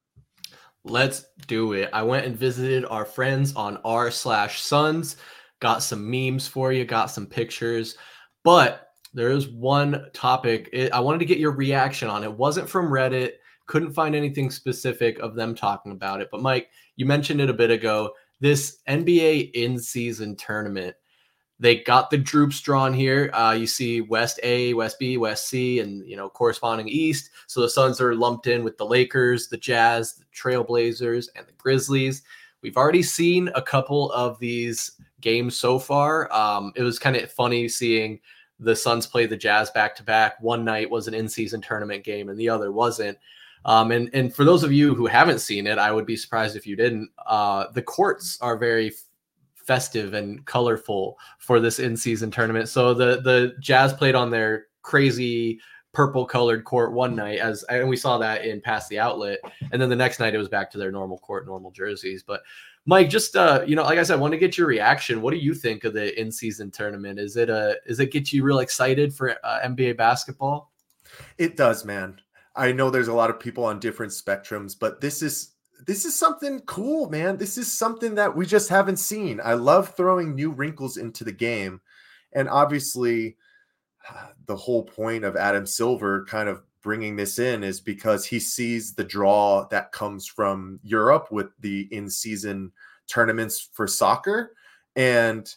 Let's do it. I went and visited our friends on r slash Suns, got some memes for you, got some pictures, but there is one topic. It, I wanted to get your reaction on. It wasn't from Reddit. Couldn't find anything specific of them talking about it. But Mike, you mentioned it a bit ago. This N B A in-season tournament, they got the groups drawn here. Uh, you see West A, West B, West C, and, you know, corresponding East. So the Suns are lumped in with the Lakers, the Jazz, the Trail Blazers, and the Grizzlies. We've already seen a couple of these games so far. Um, it was kind of funny seeing the Suns play the Jazz back-to-back. One night was an in-season tournament game, and the other wasn't. Um, and, and for those of you who haven't seen it, I would be surprised if you didn't. Uh, the courts are very festive and colorful for this in-season tournament. So the the Jazz played on their crazy purple colored court one night, as and we saw that in Pass the Outlet, and then the next night it was back to their normal court, normal jerseys. But Mike, just uh you know, like I said, I want to get your reaction. What do you think of the in-season tournament? Is it a is it get you real excited for uh, N B A basketball? It does, man. I know there's a lot of people on different spectrums, but this is This is something cool, man. This is something that we just haven't seen. I love throwing new wrinkles into the game. And obviously, the whole point of Adam Silver kind of bringing this in is because he sees the draw that comes from Europe with the in-season tournaments for soccer. And,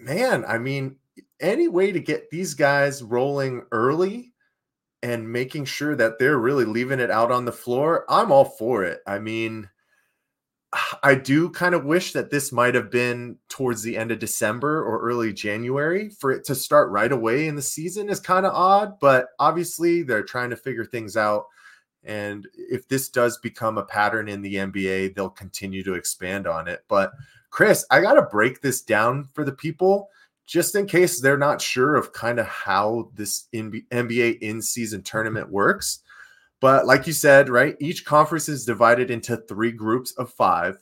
man, I mean, any way to get these guys rolling early and making sure that they're really leaving it out on the floor, I'm all for it. I mean, I do kind of wish that this might have been towards the end of December or early January. For it to start right away in the season is kind of odd, but obviously they're trying to figure things out. And if this does become a pattern in the N B A, they'll continue to expand on it. But Chris, I got to break this down for the people just in case they're not sure of kind of how this N B A in-season tournament works. But like you said, right, each conference is divided into three groups of five.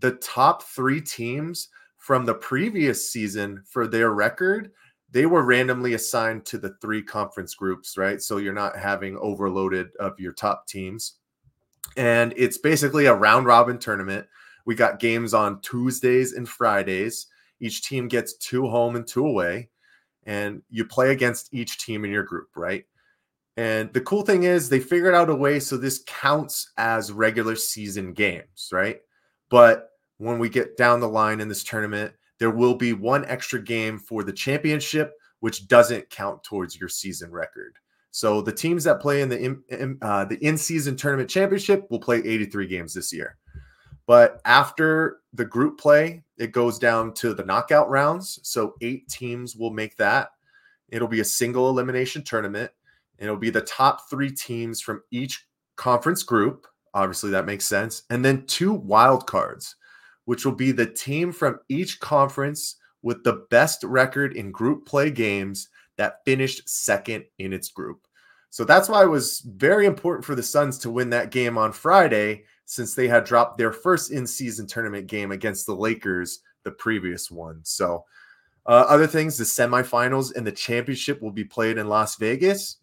The top three teams from the previous season for their record, they were randomly assigned to the three conference groups, right? So you're not having overloaded of your top teams. And it's basically a round robin tournament. We got games on Tuesdays and Fridays. Each team gets two home and two away. And you play against each team in your group, right? And the cool thing is they figured out a way so this counts as regular season games, right? But when we get down the line in this tournament, there will be one extra game for the championship, which doesn't count towards your season record. So the teams that play in the in, in, uh, the in-season tournament championship will play eighty-three games this year. But after the group play, it goes down to the knockout rounds. So eight teams will make that. It'll be a single elimination tournament. It'll be the top three teams from each conference group. Obviously, that makes sense. And then two wild cards, which will be the team from each conference with the best record in group play games that finished second in its group. So that's why it was very important for the Suns to win that game on Friday, since they had dropped their first in-season tournament game against the Lakers, the previous one. So uh, other things, the semifinals and the championship will be played in Las Vegas.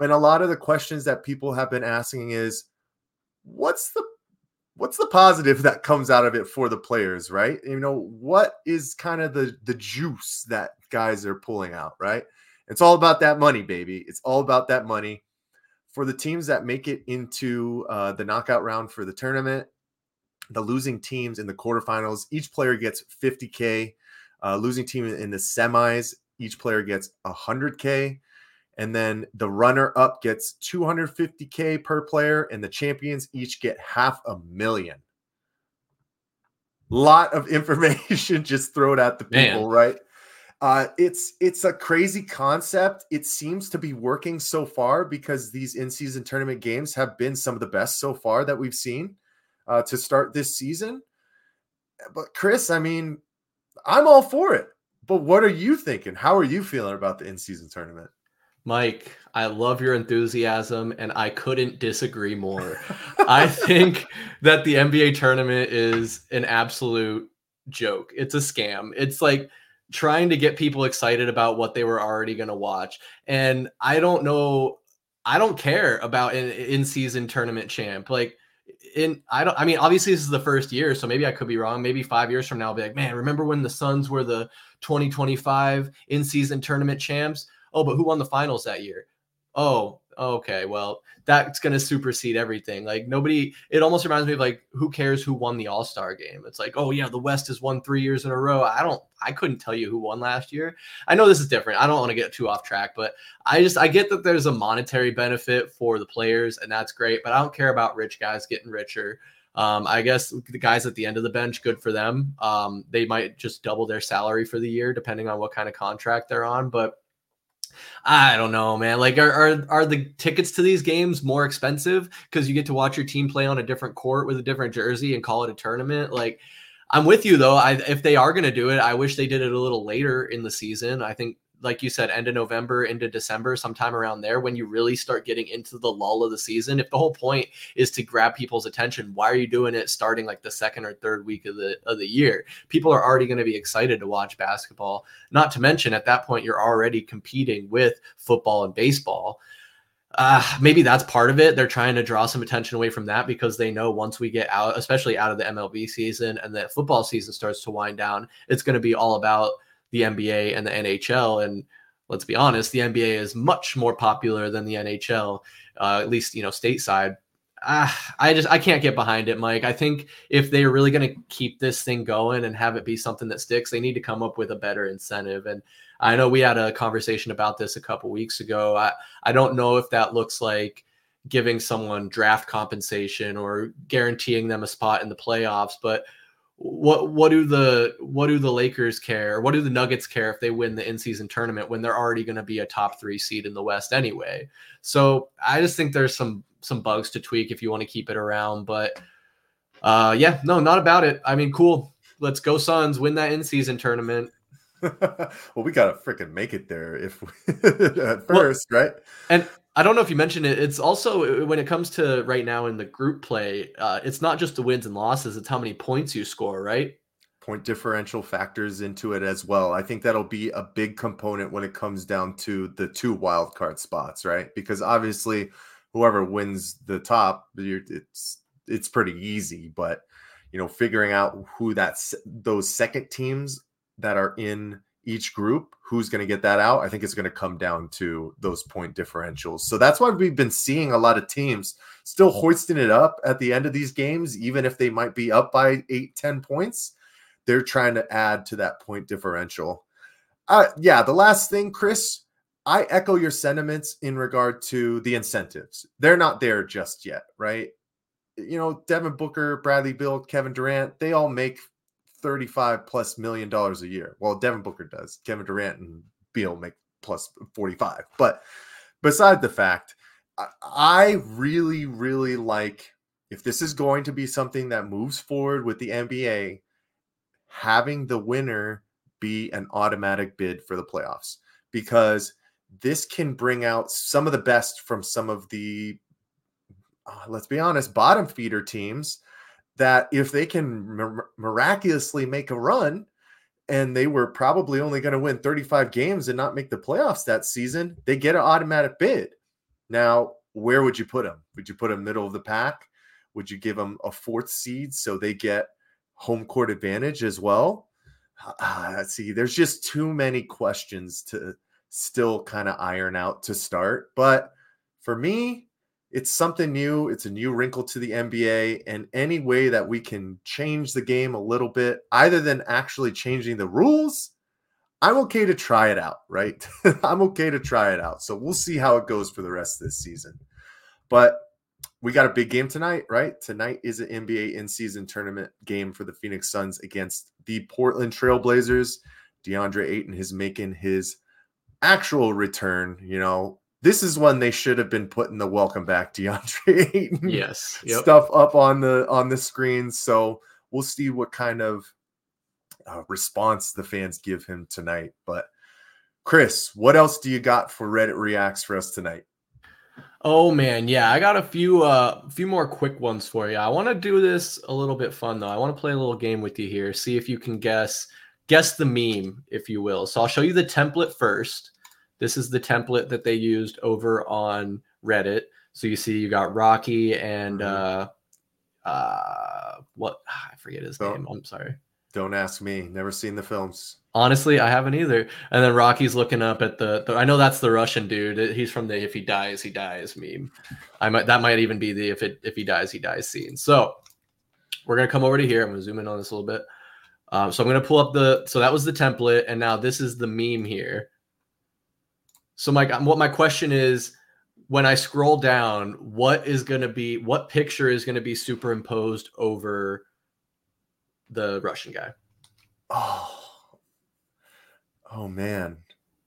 And a lot of the questions that people have been asking is, what's the What's the positive that comes out of it for the players, right? You know, what is kind of the, the juice that guys are pulling out, right? It's all about that money, baby. It's all about that money. For the teams that make it into uh, the knockout round for the tournament, the losing teams in the quarterfinals, each player gets fifty K. Uh, losing team in the semis, each player gets one hundred K. And then the runner-up gets two hundred fifty K per player, and the champions each get half a million. Lot of information just thrown at the people, Man. right? Uh, it's it's a crazy concept. It seems to be working so far because these in-season tournament games have been some of the best so far that we've seen uh, to start this season. But Chris, I mean, I'm all for it. But what are you thinking? How are you feeling about the in-season tournament? Mike, I love your enthusiasm, and I couldn't disagree more. I think that the N B A tournament is an absolute joke. It's a scam. It's like trying to get people excited about what they were already going to watch. And I don't know. I don't care about an in-season tournament champ. Like, in I don't. I mean, obviously, this is the first year, so maybe I could be wrong. Maybe five years from now, I'll be like, man, remember when the Suns were the twenty twenty-five in-season tournament champs? Oh, but who won the finals that year? Oh, okay. Well, that's going to supersede everything. Like nobody, it almost reminds me of like, who cares who won the All-Star game? It's like, oh yeah, the West has won three years in a row. I don't, I couldn't tell you who won last year. I know this is different. I don't want to get too off track, but I just, I get that there's a monetary benefit for the players and that's great, but I don't care about rich guys getting richer. Um, I guess the guys at the end of the bench, good for them. Um, they might just double their salary for the year, depending on what kind of contract they're on. But I don't know, man. Like, are, are are the tickets to these games more expensive because you get to watch your team play on a different court with a different jersey and call it a tournament? Like, I'm with you though. I, if they are going to do it, I wish they did it a little later in the season. I think, like you said, end of November, into December, sometime around there, when you really start getting into the lull of the season. If the whole point is to grab people's attention, why are you doing it starting like the second or third week of the of the year? People are already going to be excited to watch basketball. Not to mention, at that point, you're already competing with football and baseball. Uh, maybe that's part of it. They're trying to draw some attention away from that because they know once we get out, especially out of the M L B season and the football season starts to wind down, it's going to be all about the N B A and the N H L. And let's be honest, the N B A is much more popular than the N H L, uh, at least, you know, stateside. Uh, I just, I can't get behind it, Mike. I think if they're really going to keep this thing going and have it be something that sticks, they need to come up with a better incentive. And I know we had a conversation about this a couple weeks ago. I, I don't know if that looks like giving someone draft compensation or guaranteeing them a spot in the playoffs, but What what do the what do the Lakers care? What do the Nuggets care if they win the in-season tournament when they're already going to be a top three seed in the West anyway? So I just think there's some some bugs to tweak if you want to keep it around. But uh, yeah, no, not about it. I mean, cool. Let's go Suns, win that in-season tournament. Well, we got to freaking make it there if we at first, well, right? And I don't know if you mentioned it. It's also when it comes to right now in the group play, uh, it's not just the wins and losses. It's how many points you score, right? Point differential factors into it as well. I think that'll be a big component when it comes down to the two wild card spots, right? Because obviously whoever wins the top, you're, it's, it's pretty easy, but you know, figuring out who that's those second teams that are in each group, who's going to get that out. I think it's going to come down to those point differentials. So that's why we've been seeing a lot of teams still hoisting it up at the end of these games, even if they might be up by eight, ten points. They're trying to add to that point differential. Uh, yeah, the last thing, Chris, I echo your sentiments in regard to the incentives. They're not there just yet, right? You know, Devin Booker, Bradley Beal, Kevin Durant, they all make thirty-five plus million dollars a year. Well, Devin Booker does. Kevin Durant and Beal make plus forty-five. But beside the fact, I really, really like, if this is going to be something that moves forward with the N B A, having the winner be an automatic bid for the playoffs, because this can bring out some of the best from some of the, uh, let's be honest, bottom feeder teams that if they can mir- miraculously make a run, and they were probably only going to win thirty-five games and not make the playoffs that season, they get an automatic bid. Now, where would you put them? Would you put them middle of the pack? Would you give them a fourth seed so they get home court advantage as well? Uh, see, there's just too many questions to still kind of iron out to start. But for me, it's something new. It's a new wrinkle to the N B A, and any way that we can change the game a little bit, either than actually changing the rules, I'm okay to try it out, right? I'm okay to try it out. So we'll see how it goes for the rest of this season. But we got a big game tonight, right? Tonight is an N B A in-season tournament game for the Phoenix Suns against the Portland Trail Blazers. DeAndre Ayton is making his actual return. You know, this is when they should have been putting the welcome back DeAndre Ayton yes, yep. stuff up on the on the screen. So we'll see what kind of uh, response the fans give him tonight. But Chris, what else do you got for Reddit Reacts for us tonight? Oh man, yeah, I got a few uh few more quick ones for you. I want to do this a little bit fun though. I want to play a little game with you here. See if you can guess guess the meme, if you will. So I'll show you the template first. This is the template that they used over on Reddit. So you see you got Rocky and uh uh what I forget his don't, name. I'm sorry. Don't ask me. Never seen the films. Honestly, I haven't either. And then Rocky's looking up at the, the I know that's the Russian dude. He's from the "if he dies, he dies" meme. I might that might even be the if it if he dies, he dies scene. So we're gonna come over to here. I'm gonna zoom in on this a little bit. Um, so I'm gonna pull up the so that was the template, and now this is the meme here. So my what my question is, when I scroll down, what is gonna be what picture is gonna be superimposed over the Russian guy? Oh. Oh, man.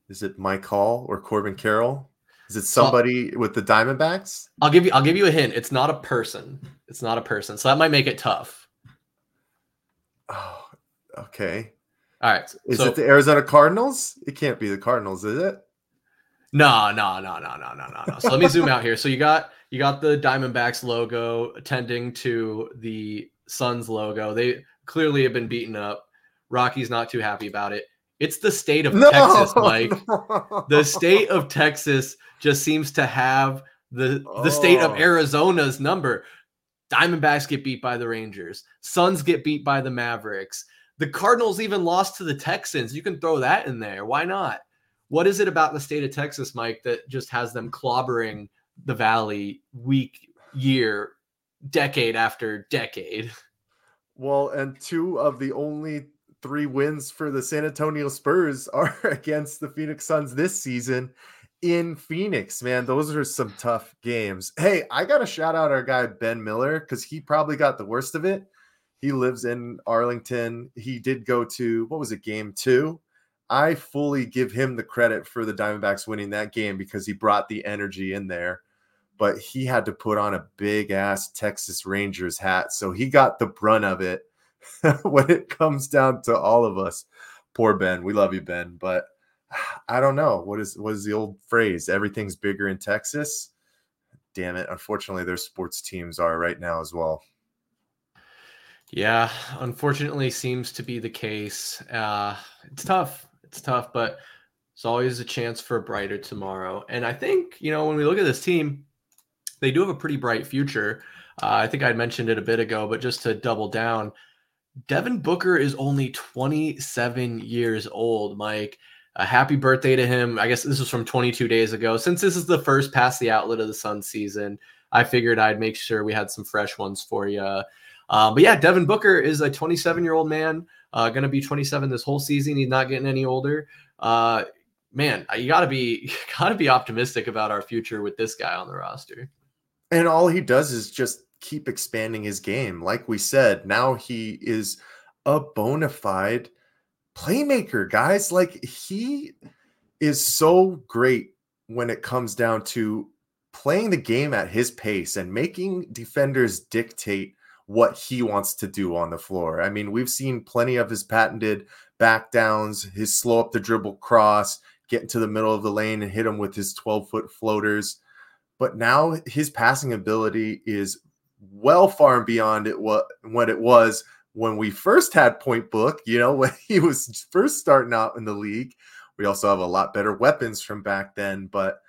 Is it Mike Hall or Corbin Carroll? Is it somebody well, with the Diamondbacks? I'll give you I'll give you a hint. It's not a person. It's not a person. So that might make it tough. Oh, okay. All right. Is so, it the Arizona Cardinals? It can't be the Cardinals, is it? No, no, no, no, no, no, no. So let me zoom out here. So you got you got the Diamondbacks logo attending to the Suns logo. They clearly have been beaten up. Rocky's not too happy about it. It's the state of no, Texas, Mike. No. The state of Texas just seems to have the, the oh. state of Arizona's number. Diamondbacks get beat by the Rangers. Suns get beat by the Mavericks. The Cardinals even lost to the Texans. You can throw that in there. Why not? What is it about the state of Texas, Mike, that just has them clobbering the Valley week, year, decade after decade? Well, and two of the only three wins for the San Antonio Spurs are against the Phoenix Suns this season in Phoenix, man. Those are some tough games. Hey, I got to shout out our guy, Ben Miller, because he probably got the worst of it. He lives in Arlington. He did go to, what was it, game two? I fully give him the credit for the Diamondbacks winning that game because he brought the energy in there. but he had to put on a big ass Texas Rangers hat. So he got the brunt of it when it comes down to all of us. Poor Ben. We love you, Ben. But I don't know. What is, what is the old phrase? Everything's bigger in Texas. Damn it. Unfortunately, their sports teams are right now as well. Yeah, unfortunately seems to be the case. Uh, it's tough. It's tough, but it's always a chance for a brighter tomorrow. And I think, you know, when we look at this team, they do have a pretty bright future. Uh, I think I mentioned it a bit ago, but just to double down, Devin Booker is only twenty-seven years old, Mike. A happy birthday to him. I guess this was from twenty-two days ago. Since this is the first Pass the Outlet of the Sun season, I figured I'd make sure we had some fresh ones for you. Uh, but yeah, Devin Booker is a twenty-seven-year-old man, uh, going to be twenty-seven this whole season. He's not getting any older. Uh, man, you got to be got to be optimistic about our future with this guy on the roster. And all he does is just keep expanding his game. Like we said, now he is a bona fide playmaker, guys. Like, he is so great when it comes down to playing the game at his pace and making defenders dictate what he wants to do on the floor. I mean, we've seen plenty of his patented back downs, his slow up the dribble cross, get into the middle of the lane and hit him with his twelve-foot floaters. But now his passing ability is well far and beyond it what what it was when we first had Point Book, you know, when he was first starting out in the league. We also have a lot better weapons from back then, but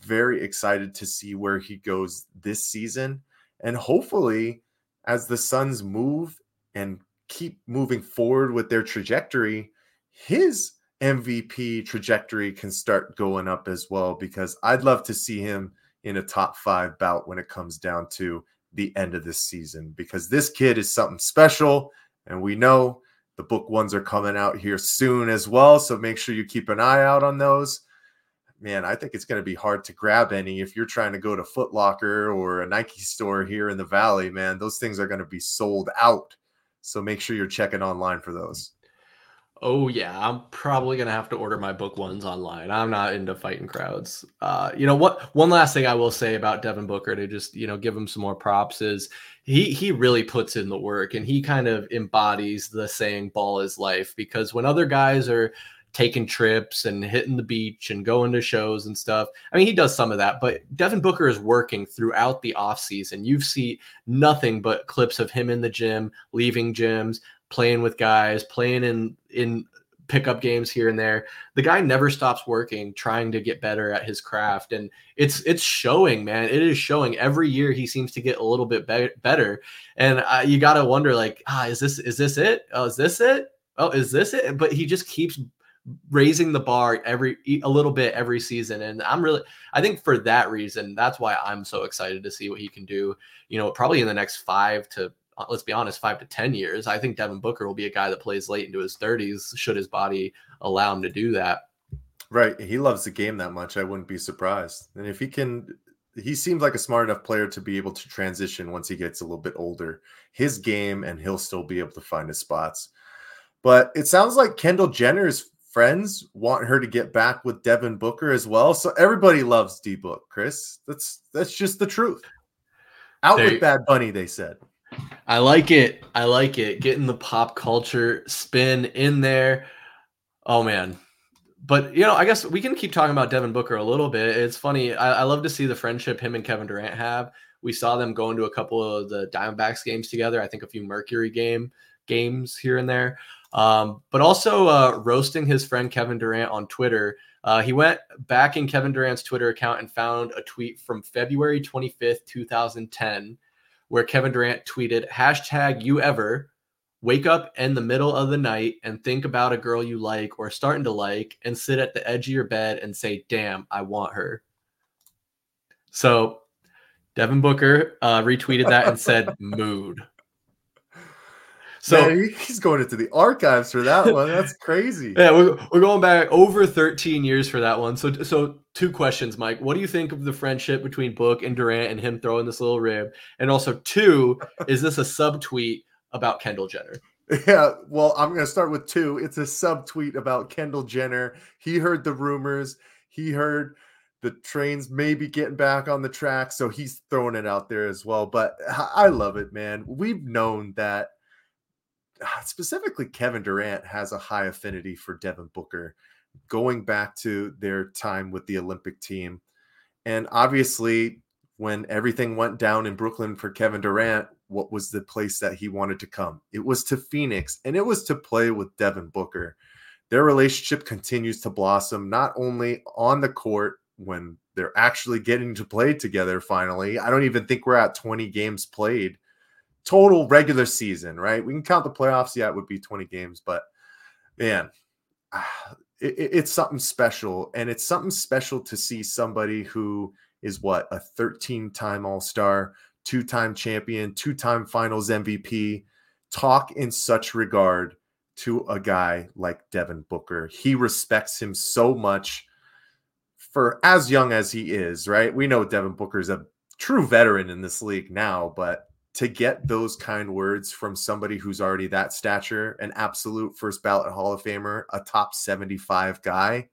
very excited to see where he goes this season. And hopefully, as the Suns move and keep moving forward with their trajectory, his M V P trajectory can start going up as well, because I'd love to see him in a top five bout when it comes down to the end of this season, because this kid is something special, and we know the book ones are coming out here soon as well, so make sure you keep an eye out on those. Man, I think it's going to be hard to grab any if you're trying to go to Foot Locker or a Nike store here in the Valley, man. Those things are going to be sold out, so make sure you're checking online for those. Oh, yeah. I'm probably going to have to order my book ones online. I'm not into fighting crowds. Uh, you know what? One last thing I will say about Devin Booker, to just, you know, give him some more props, is he, he really puts in the work, and he kind of embodies the saying ball is life, because when other guys are taking trips and hitting the beach and going to shows and stuff, I mean, he does some of that, but Devin Booker is working throughout the offseason. You've seen nothing but clips of him in the gym, leaving gyms, playing with guys, playing in, in pickup games here and there. The guy never stops working, trying to get better at his craft. And it's, it's showing, man. It is showing. Every year he seems to get a little bit be- better. And uh, you got to wonder, like, ah, is this, is this it? Oh, is this it? Oh, is this it? But he just keeps raising the bar every, a little bit every season. And I'm really, I think for that reason, that's why I'm so excited to see what he can do, you know, probably in the next five to, let's be honest, five to ten years. I think Devin Booker will be a guy that plays late into his thirties, should his body allow him to do that. Right. He loves the game that much. I wouldn't be surprised. And if he can, he seems like a smart enough player to be able to transition once he gets a little bit older, his game, and he'll still be able to find his spots. But it sounds like Kendall Jenner's friends want her to get back with Devin Booker as well. So everybody loves D-Book, Chris. That's, that's just the truth. Out with Bad Bunny, they said. I like it. I like it. Getting the pop culture spin in there. Oh, man. But, you know, I guess we can keep talking about Devin Booker a little bit. It's funny. I, I love to see the friendship him and Kevin Durant have. We saw them going to a couple of the Diamondbacks games together. I think a few Mercury game games here and there. Um, but also uh, roasting his friend Kevin Durant on Twitter. Uh, he went back in Kevin Durant's Twitter account and found a tweet from February twenty-fifth, twenty ten. Where Kevin Durant tweeted, hashtag you ever wake up in the middle of the night and think about a girl you like or starting to like and sit at the edge of your bed and say, damn, I want her. So Devin Booker uh, retweeted that and said mood. So man, he's going into the archives for that one. That's crazy. Yeah, we're, we're going back over thirteen years for that one. So, so two questions, Mike. What do you think of the friendship between Book and Durant and him throwing this little rib? And also, two, is this a subtweet about Kendall Jenner? Yeah, well, I'm going to start with two. It's a subtweet about Kendall Jenner. He heard the rumors. He heard the train's maybe getting back on the track, so he's throwing it out there as well. But I love it, man. We've known that specifically Kevin Durant has a high affinity for Devin Booker, going back to their time with the Olympic team. And obviously, when everything went down in Brooklyn for Kevin Durant, what was the place that he wanted to come? It was to Phoenix, and it was to play with Devin Booker. Their relationship continues to blossom, not only on the court when they're actually getting to play together finally. I don't even think we're at twenty games played total regular season, right? We can count the playoffs. Yeah, it would be twenty games, but man, it, it's something special. And it's something special to see somebody who is what, a thirteen-time All-Star, two-time champion, two-time Finals M V P, talk in such regard to a guy like Devin Booker. He respects him so much for as young as he is, right? We know Devin Booker is a true veteran in this league now, but to get those kind words from somebody who's already that stature, an absolute first ballot Hall of Famer, a top seventy-five guy,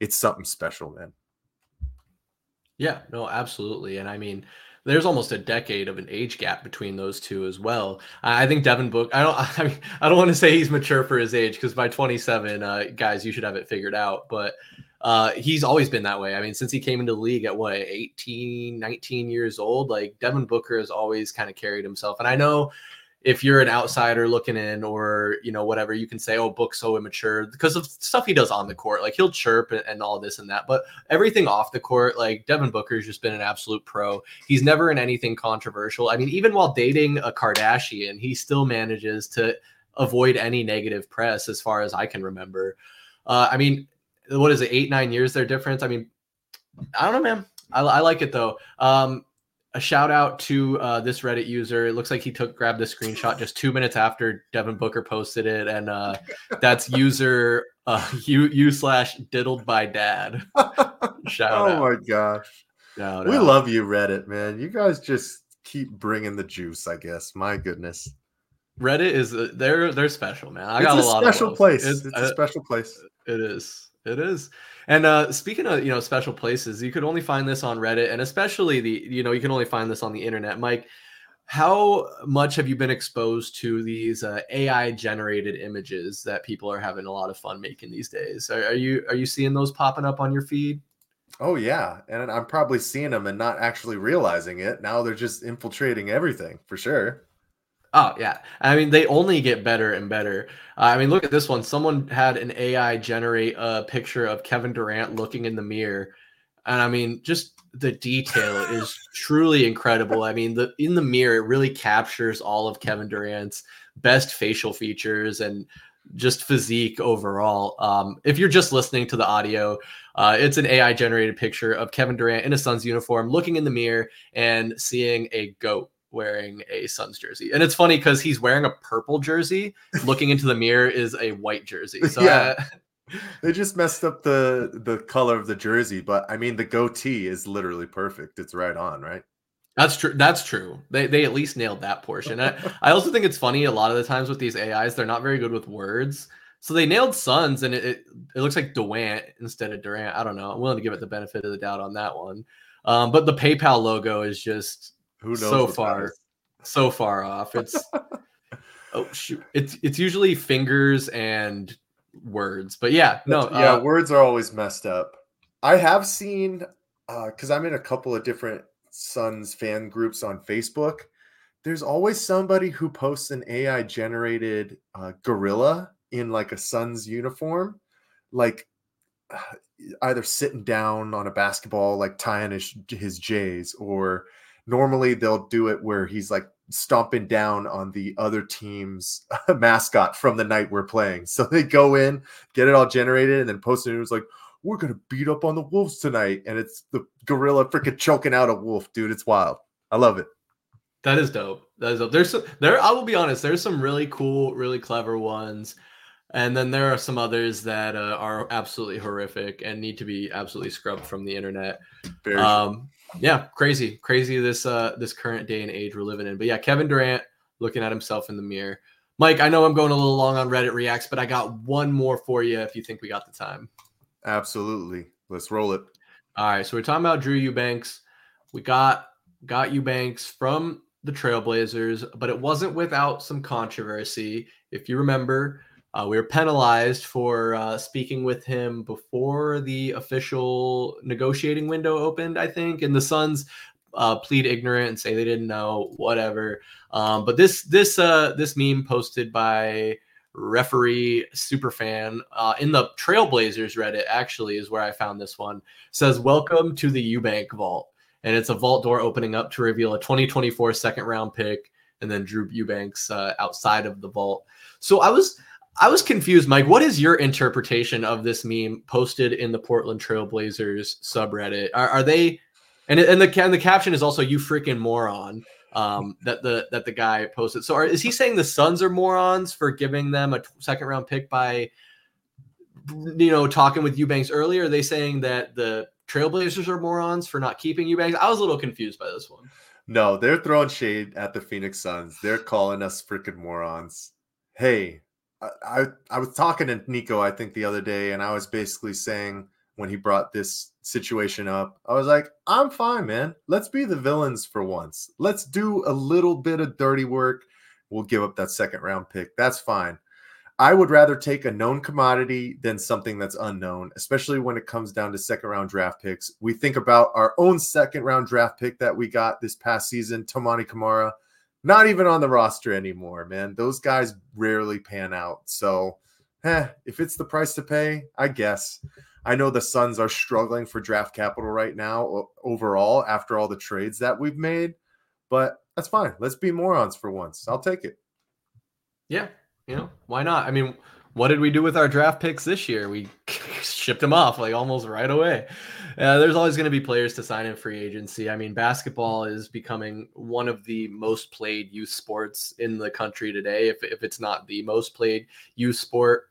it's something special, man. Yeah, no, absolutely. And I mean, there's almost a decade of an age gap between those two as well. I think Devin Booker, I don't I, mean, I don't want to say he's mature for his age, because by twenty-seven, uh, guys, you should have it figured out. But uh, he's always been that way. I mean, since he came into the league at, what, eighteen, nineteen years old, like Devin Booker has always kind of carried himself. And I know if you're an outsider looking in or, you know, whatever, you can say, oh, Book's so immature because of stuff he does on the court. Like, he'll chirp and, and all this and that. But everything off the court, like, Devin Booker's just been an absolute pro. He's never in anything controversial. I mean, even while dating a Kardashian, he still manages to avoid any negative press as far as I can remember. Uh, I mean, what is it, eight, nine years their difference? I mean, I don't know, man. I, I like it, though. Um, A shout out to uh, this Reddit user. It looks like he took grabbed the screenshot just two minutes after Devin Booker posted it, and uh, that's user uh, you you slash diddled by dad. Shout oh out! Oh my gosh! Shout we out. Love you, Reddit man. You guys just keep bringing the juice. I guess. My goodness. Reddit is uh, they're they're special, man. I it's got a, a lot special of love. Place. It's, it's a, a special place. It is. It is. And uh, speaking of, you know, special places, you could only find this on Reddit, and especially the, you know, you can only find this on the internet. Mike, how much have you been exposed to these uh, A I generated images that people are having a lot of fun making these days? Are, are you, are you seeing those popping up on your feed? Oh yeah. And I'm probably seeing them and not actually realizing it. Now they're just infiltrating everything for sure. Oh, yeah. I mean, they only get better and better. Uh, I mean, look at this one. Someone had an A I generate a picture of Kevin Durant looking in the mirror. And I mean, just the detail is truly incredible. I mean, the in the mirror, it really captures all of Kevin Durant's best facial features and just physique overall. Um, if you're just listening to the audio, uh, it's an A I generated picture of Kevin Durant in a Suns uniform looking in the mirror and seeing a goat wearing a Suns jersey. And it's funny because he's wearing a purple jersey. Looking into the mirror is a white jersey. So yeah. I... they just messed up the the color of the jersey, but I mean the goatee is literally perfect. It's right on, right? That's true. That's true. They they at least nailed that portion. I, I also think it's funny a lot of the times with these A Is, they're not very good with words. So they nailed Suns and it, it, it looks like Durant instead of Durant. I don't know. I'm willing to give it the benefit of the doubt on that one. Um, but the PayPal logo is just Who knows so far, so far off. It's oh shoot. It's it's usually fingers and words, but yeah, no, yeah, uh, words are always messed up. I have seen uh because I'm in a couple of different Suns fan groups on Facebook. There's always somebody who posts an A I generated uh, gorilla in like a Suns uniform, like uh, either sitting down on a basketball, like tying his his J's, or normally they'll do it where he's like stomping down on the other team's mascot from the night we're playing. So they go in, get it all generated, and then post it. It was like, we're going to beat up on the Wolves tonight. And it's the gorilla freaking choking out a wolf, dude. It's wild. I love it. That is dope. That is dope. There's some, there, I will be honest, there's some really cool, really clever ones. And then there are some others that uh, are absolutely horrific and need to be absolutely scrubbed from the internet. Very um, yeah, crazy, crazy this uh, this current day and age we're living in. But yeah, Kevin Durant looking at himself in the mirror. Mike, I know I'm going a little long on Reddit Reacts, but I got one more for you if you think we got the time. Absolutely. Let's roll it. All right, so we're talking about Drew Eubanks. We got got Eubanks from the Trailblazers, but it wasn't without some controversy. If you remember, uh, we were penalized for uh, speaking with him before the official negotiating window opened, I think, and the Suns uh, plead ignorant and say they didn't know, whatever. Um, but this this uh, this meme posted by referee superfan uh, in the Trailblazers Reddit, actually, is where I found this one. It says, "Welcome to the Eubank Vault." And it's a vault door opening up to reveal a twenty twenty-four second round pick, and then Drew Eubanks uh, outside of the vault. So I was I was confused, Mike. What is your interpretation of this meme posted in the Portland Trail Blazers subreddit? Are, are they? And and the and the caption is also "you freaking moron" um, that the that the guy posted. So are, is he saying the Suns are morons for giving them a second round pick by, you know, talking with Eubanks earlier? Are they saying that the Trailblazers are morons for not keeping Eubanks? I was a little confused by this one. No, they're throwing shade at the Phoenix Suns. They're calling us freaking morons. Hey, I, I I was talking to Nico, I think, the other day, and I was basically saying when he brought this situation up, I was like, I'm fine, man. Let's be the villains for once. Let's do a little bit of dirty work. We'll give up that second round pick. That's fine. I would rather take a known commodity than something that's unknown, especially when it comes down to second round draft picks. We think about our own second round draft pick that we got this past season, Tomani Kamara, not even on the roster anymore, man. Those guys rarely pan out. So eh, if it's the price to pay, I guess. I know the Suns are struggling for draft capital right now overall after all the trades that we've made, but that's fine. Let's be morons for once. I'll take it. Yeah. You know, why not? I mean, what did we do with our draft picks this year? We shipped them off like almost right away. Uh, there's always going to be players to sign in free agency. I mean, basketball is becoming one of the most played youth sports in the country today. If if it's not the most played youth sport,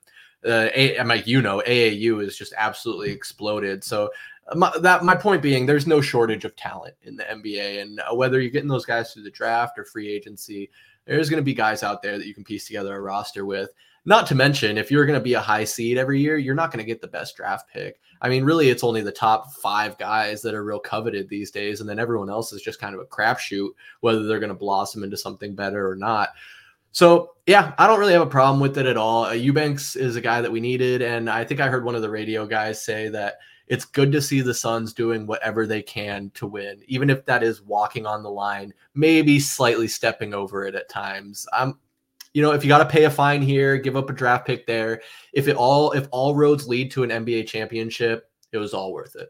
uh, A- Mike, you know, A A U is just absolutely exploded. So my, that my point being, there's no shortage of talent in the N B A, and whether you're getting those guys through the draft or free agency, there's going to be guys out there that you can piece together a roster with. Not to mention, if you're going to be a high seed every year, you're not going to get the best draft pick. I mean, really, it's only the top five guys that are real coveted these days, and then everyone else is just kind of a crapshoot, whether they're going to blossom into something better or not. So, yeah, I don't really have a problem with it at all. Uh, Eubanks is a guy that we needed, and I think I heard one of the radio guys say that it's good to see the Suns doing whatever they can to win, even if that is walking on the line, maybe slightly stepping over it at times. Um, you know, if you got to pay a fine here, give up a draft pick there, if it all, if all roads lead to an N B A championship, it was all worth it.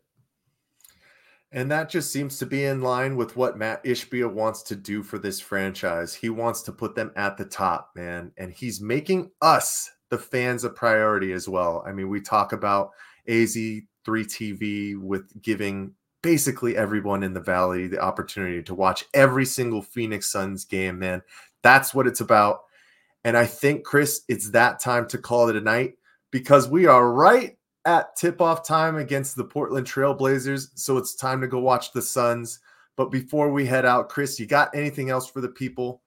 And that just seems to be in line with what Matt Ishbia wants to do for this franchise. He wants to put them at the top, man. And he's making us, the fans, a priority as well. I mean, we talk about A Z three T V with giving basically everyone in the Valley the opportunity to watch every single Phoenix Suns game, man. That's what it's about. And I think, Chris, it's that time to call it a night, because we are right at tip-off time against the Portland Trail Blazers. So it's time to go watch the Suns. But before we head out, Chris, you got anything else for the people?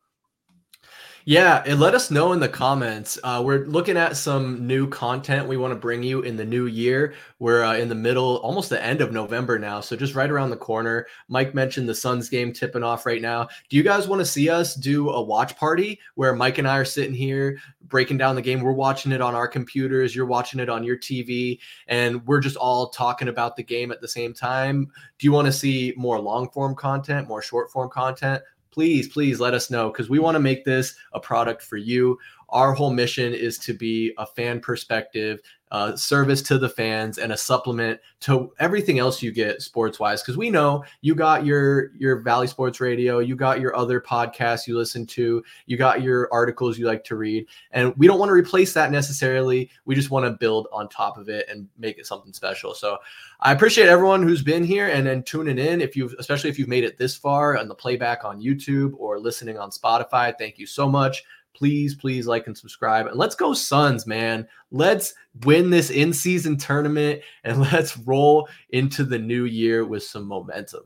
Yeah, and let us know in the comments. Uh, we're looking at some new content we want to bring you in the new year. We're uh, in the middle, almost the end of November now, so just right around the corner. Mike mentioned the Suns game tipping off right now. Do you guys want to see us do a watch party where Mike and I are sitting here breaking down the game? We're watching it on our computers. You're watching it on your T V, and we're just all talking about the game at the same time. Do you want to see more long-form content, more short-form content? Please, please let us know, because we want to make this a product for you. Our whole mission is to be a fan perspective, uh, service to the fans, and a supplement to everything else you get sports-wise, because we know you got your, your Valley Sports Radio, you got your other podcasts you listen to, you got your articles you like to read, and we don't want to replace that necessarily. We just want to build on top of it and make it something special. So I appreciate everyone who's been here and then tuning in, if you've, especially if you've made it this far on the playback on YouTube or listening on Spotify. Thank you so much. Please, please like and subscribe. And let's go Suns, man. Let's win this in-season tournament, and let's roll into the new year with some momentum.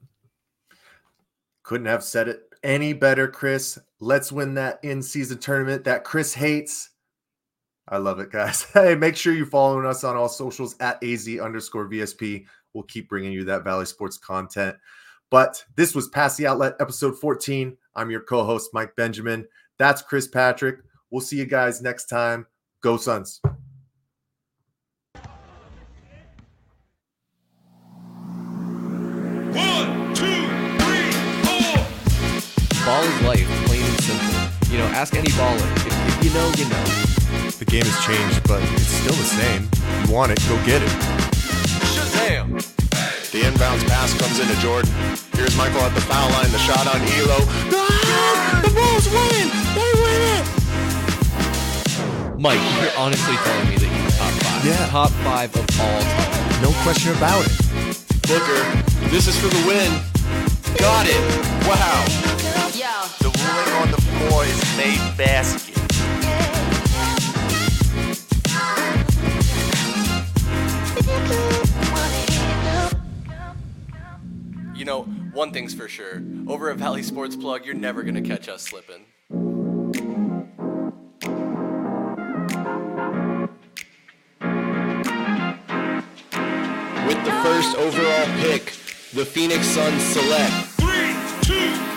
Couldn't have said it any better, Chris. Let's win that in-season tournament that Chris hates. I love it, guys. Hey, make sure you're following us on all socials at A Z underscore V S P. We'll keep bringing you that Valley Sports content. But this was Pass the Outlet, episode fourteen. I'm your co-host, Mike Benjamin. That's Chris Patrick. We'll see you guys next time. Go Suns. One, two, three, four. Ball is life, plain and simple. You know, ask any baller. If, if you know, you know. The game has changed, but it's still the same. If you want it, go get it. Shazam! The inbounds pass comes into Jordan. Here's Michael at the foul line. The shot on Elo. No! The Bulls win! They win it! Mike, you're honestly telling me that you're top five. Yeah. Top five of all time. No question about it. Booker, this is for the win. Got it. Wow. Yeah. The ruling on the floor is made basket. You know, one thing's for sure. Over at Valley Sports Plug, you're never going to catch us slipping. With the first overall pick, the Phoenix Suns select. Three, two,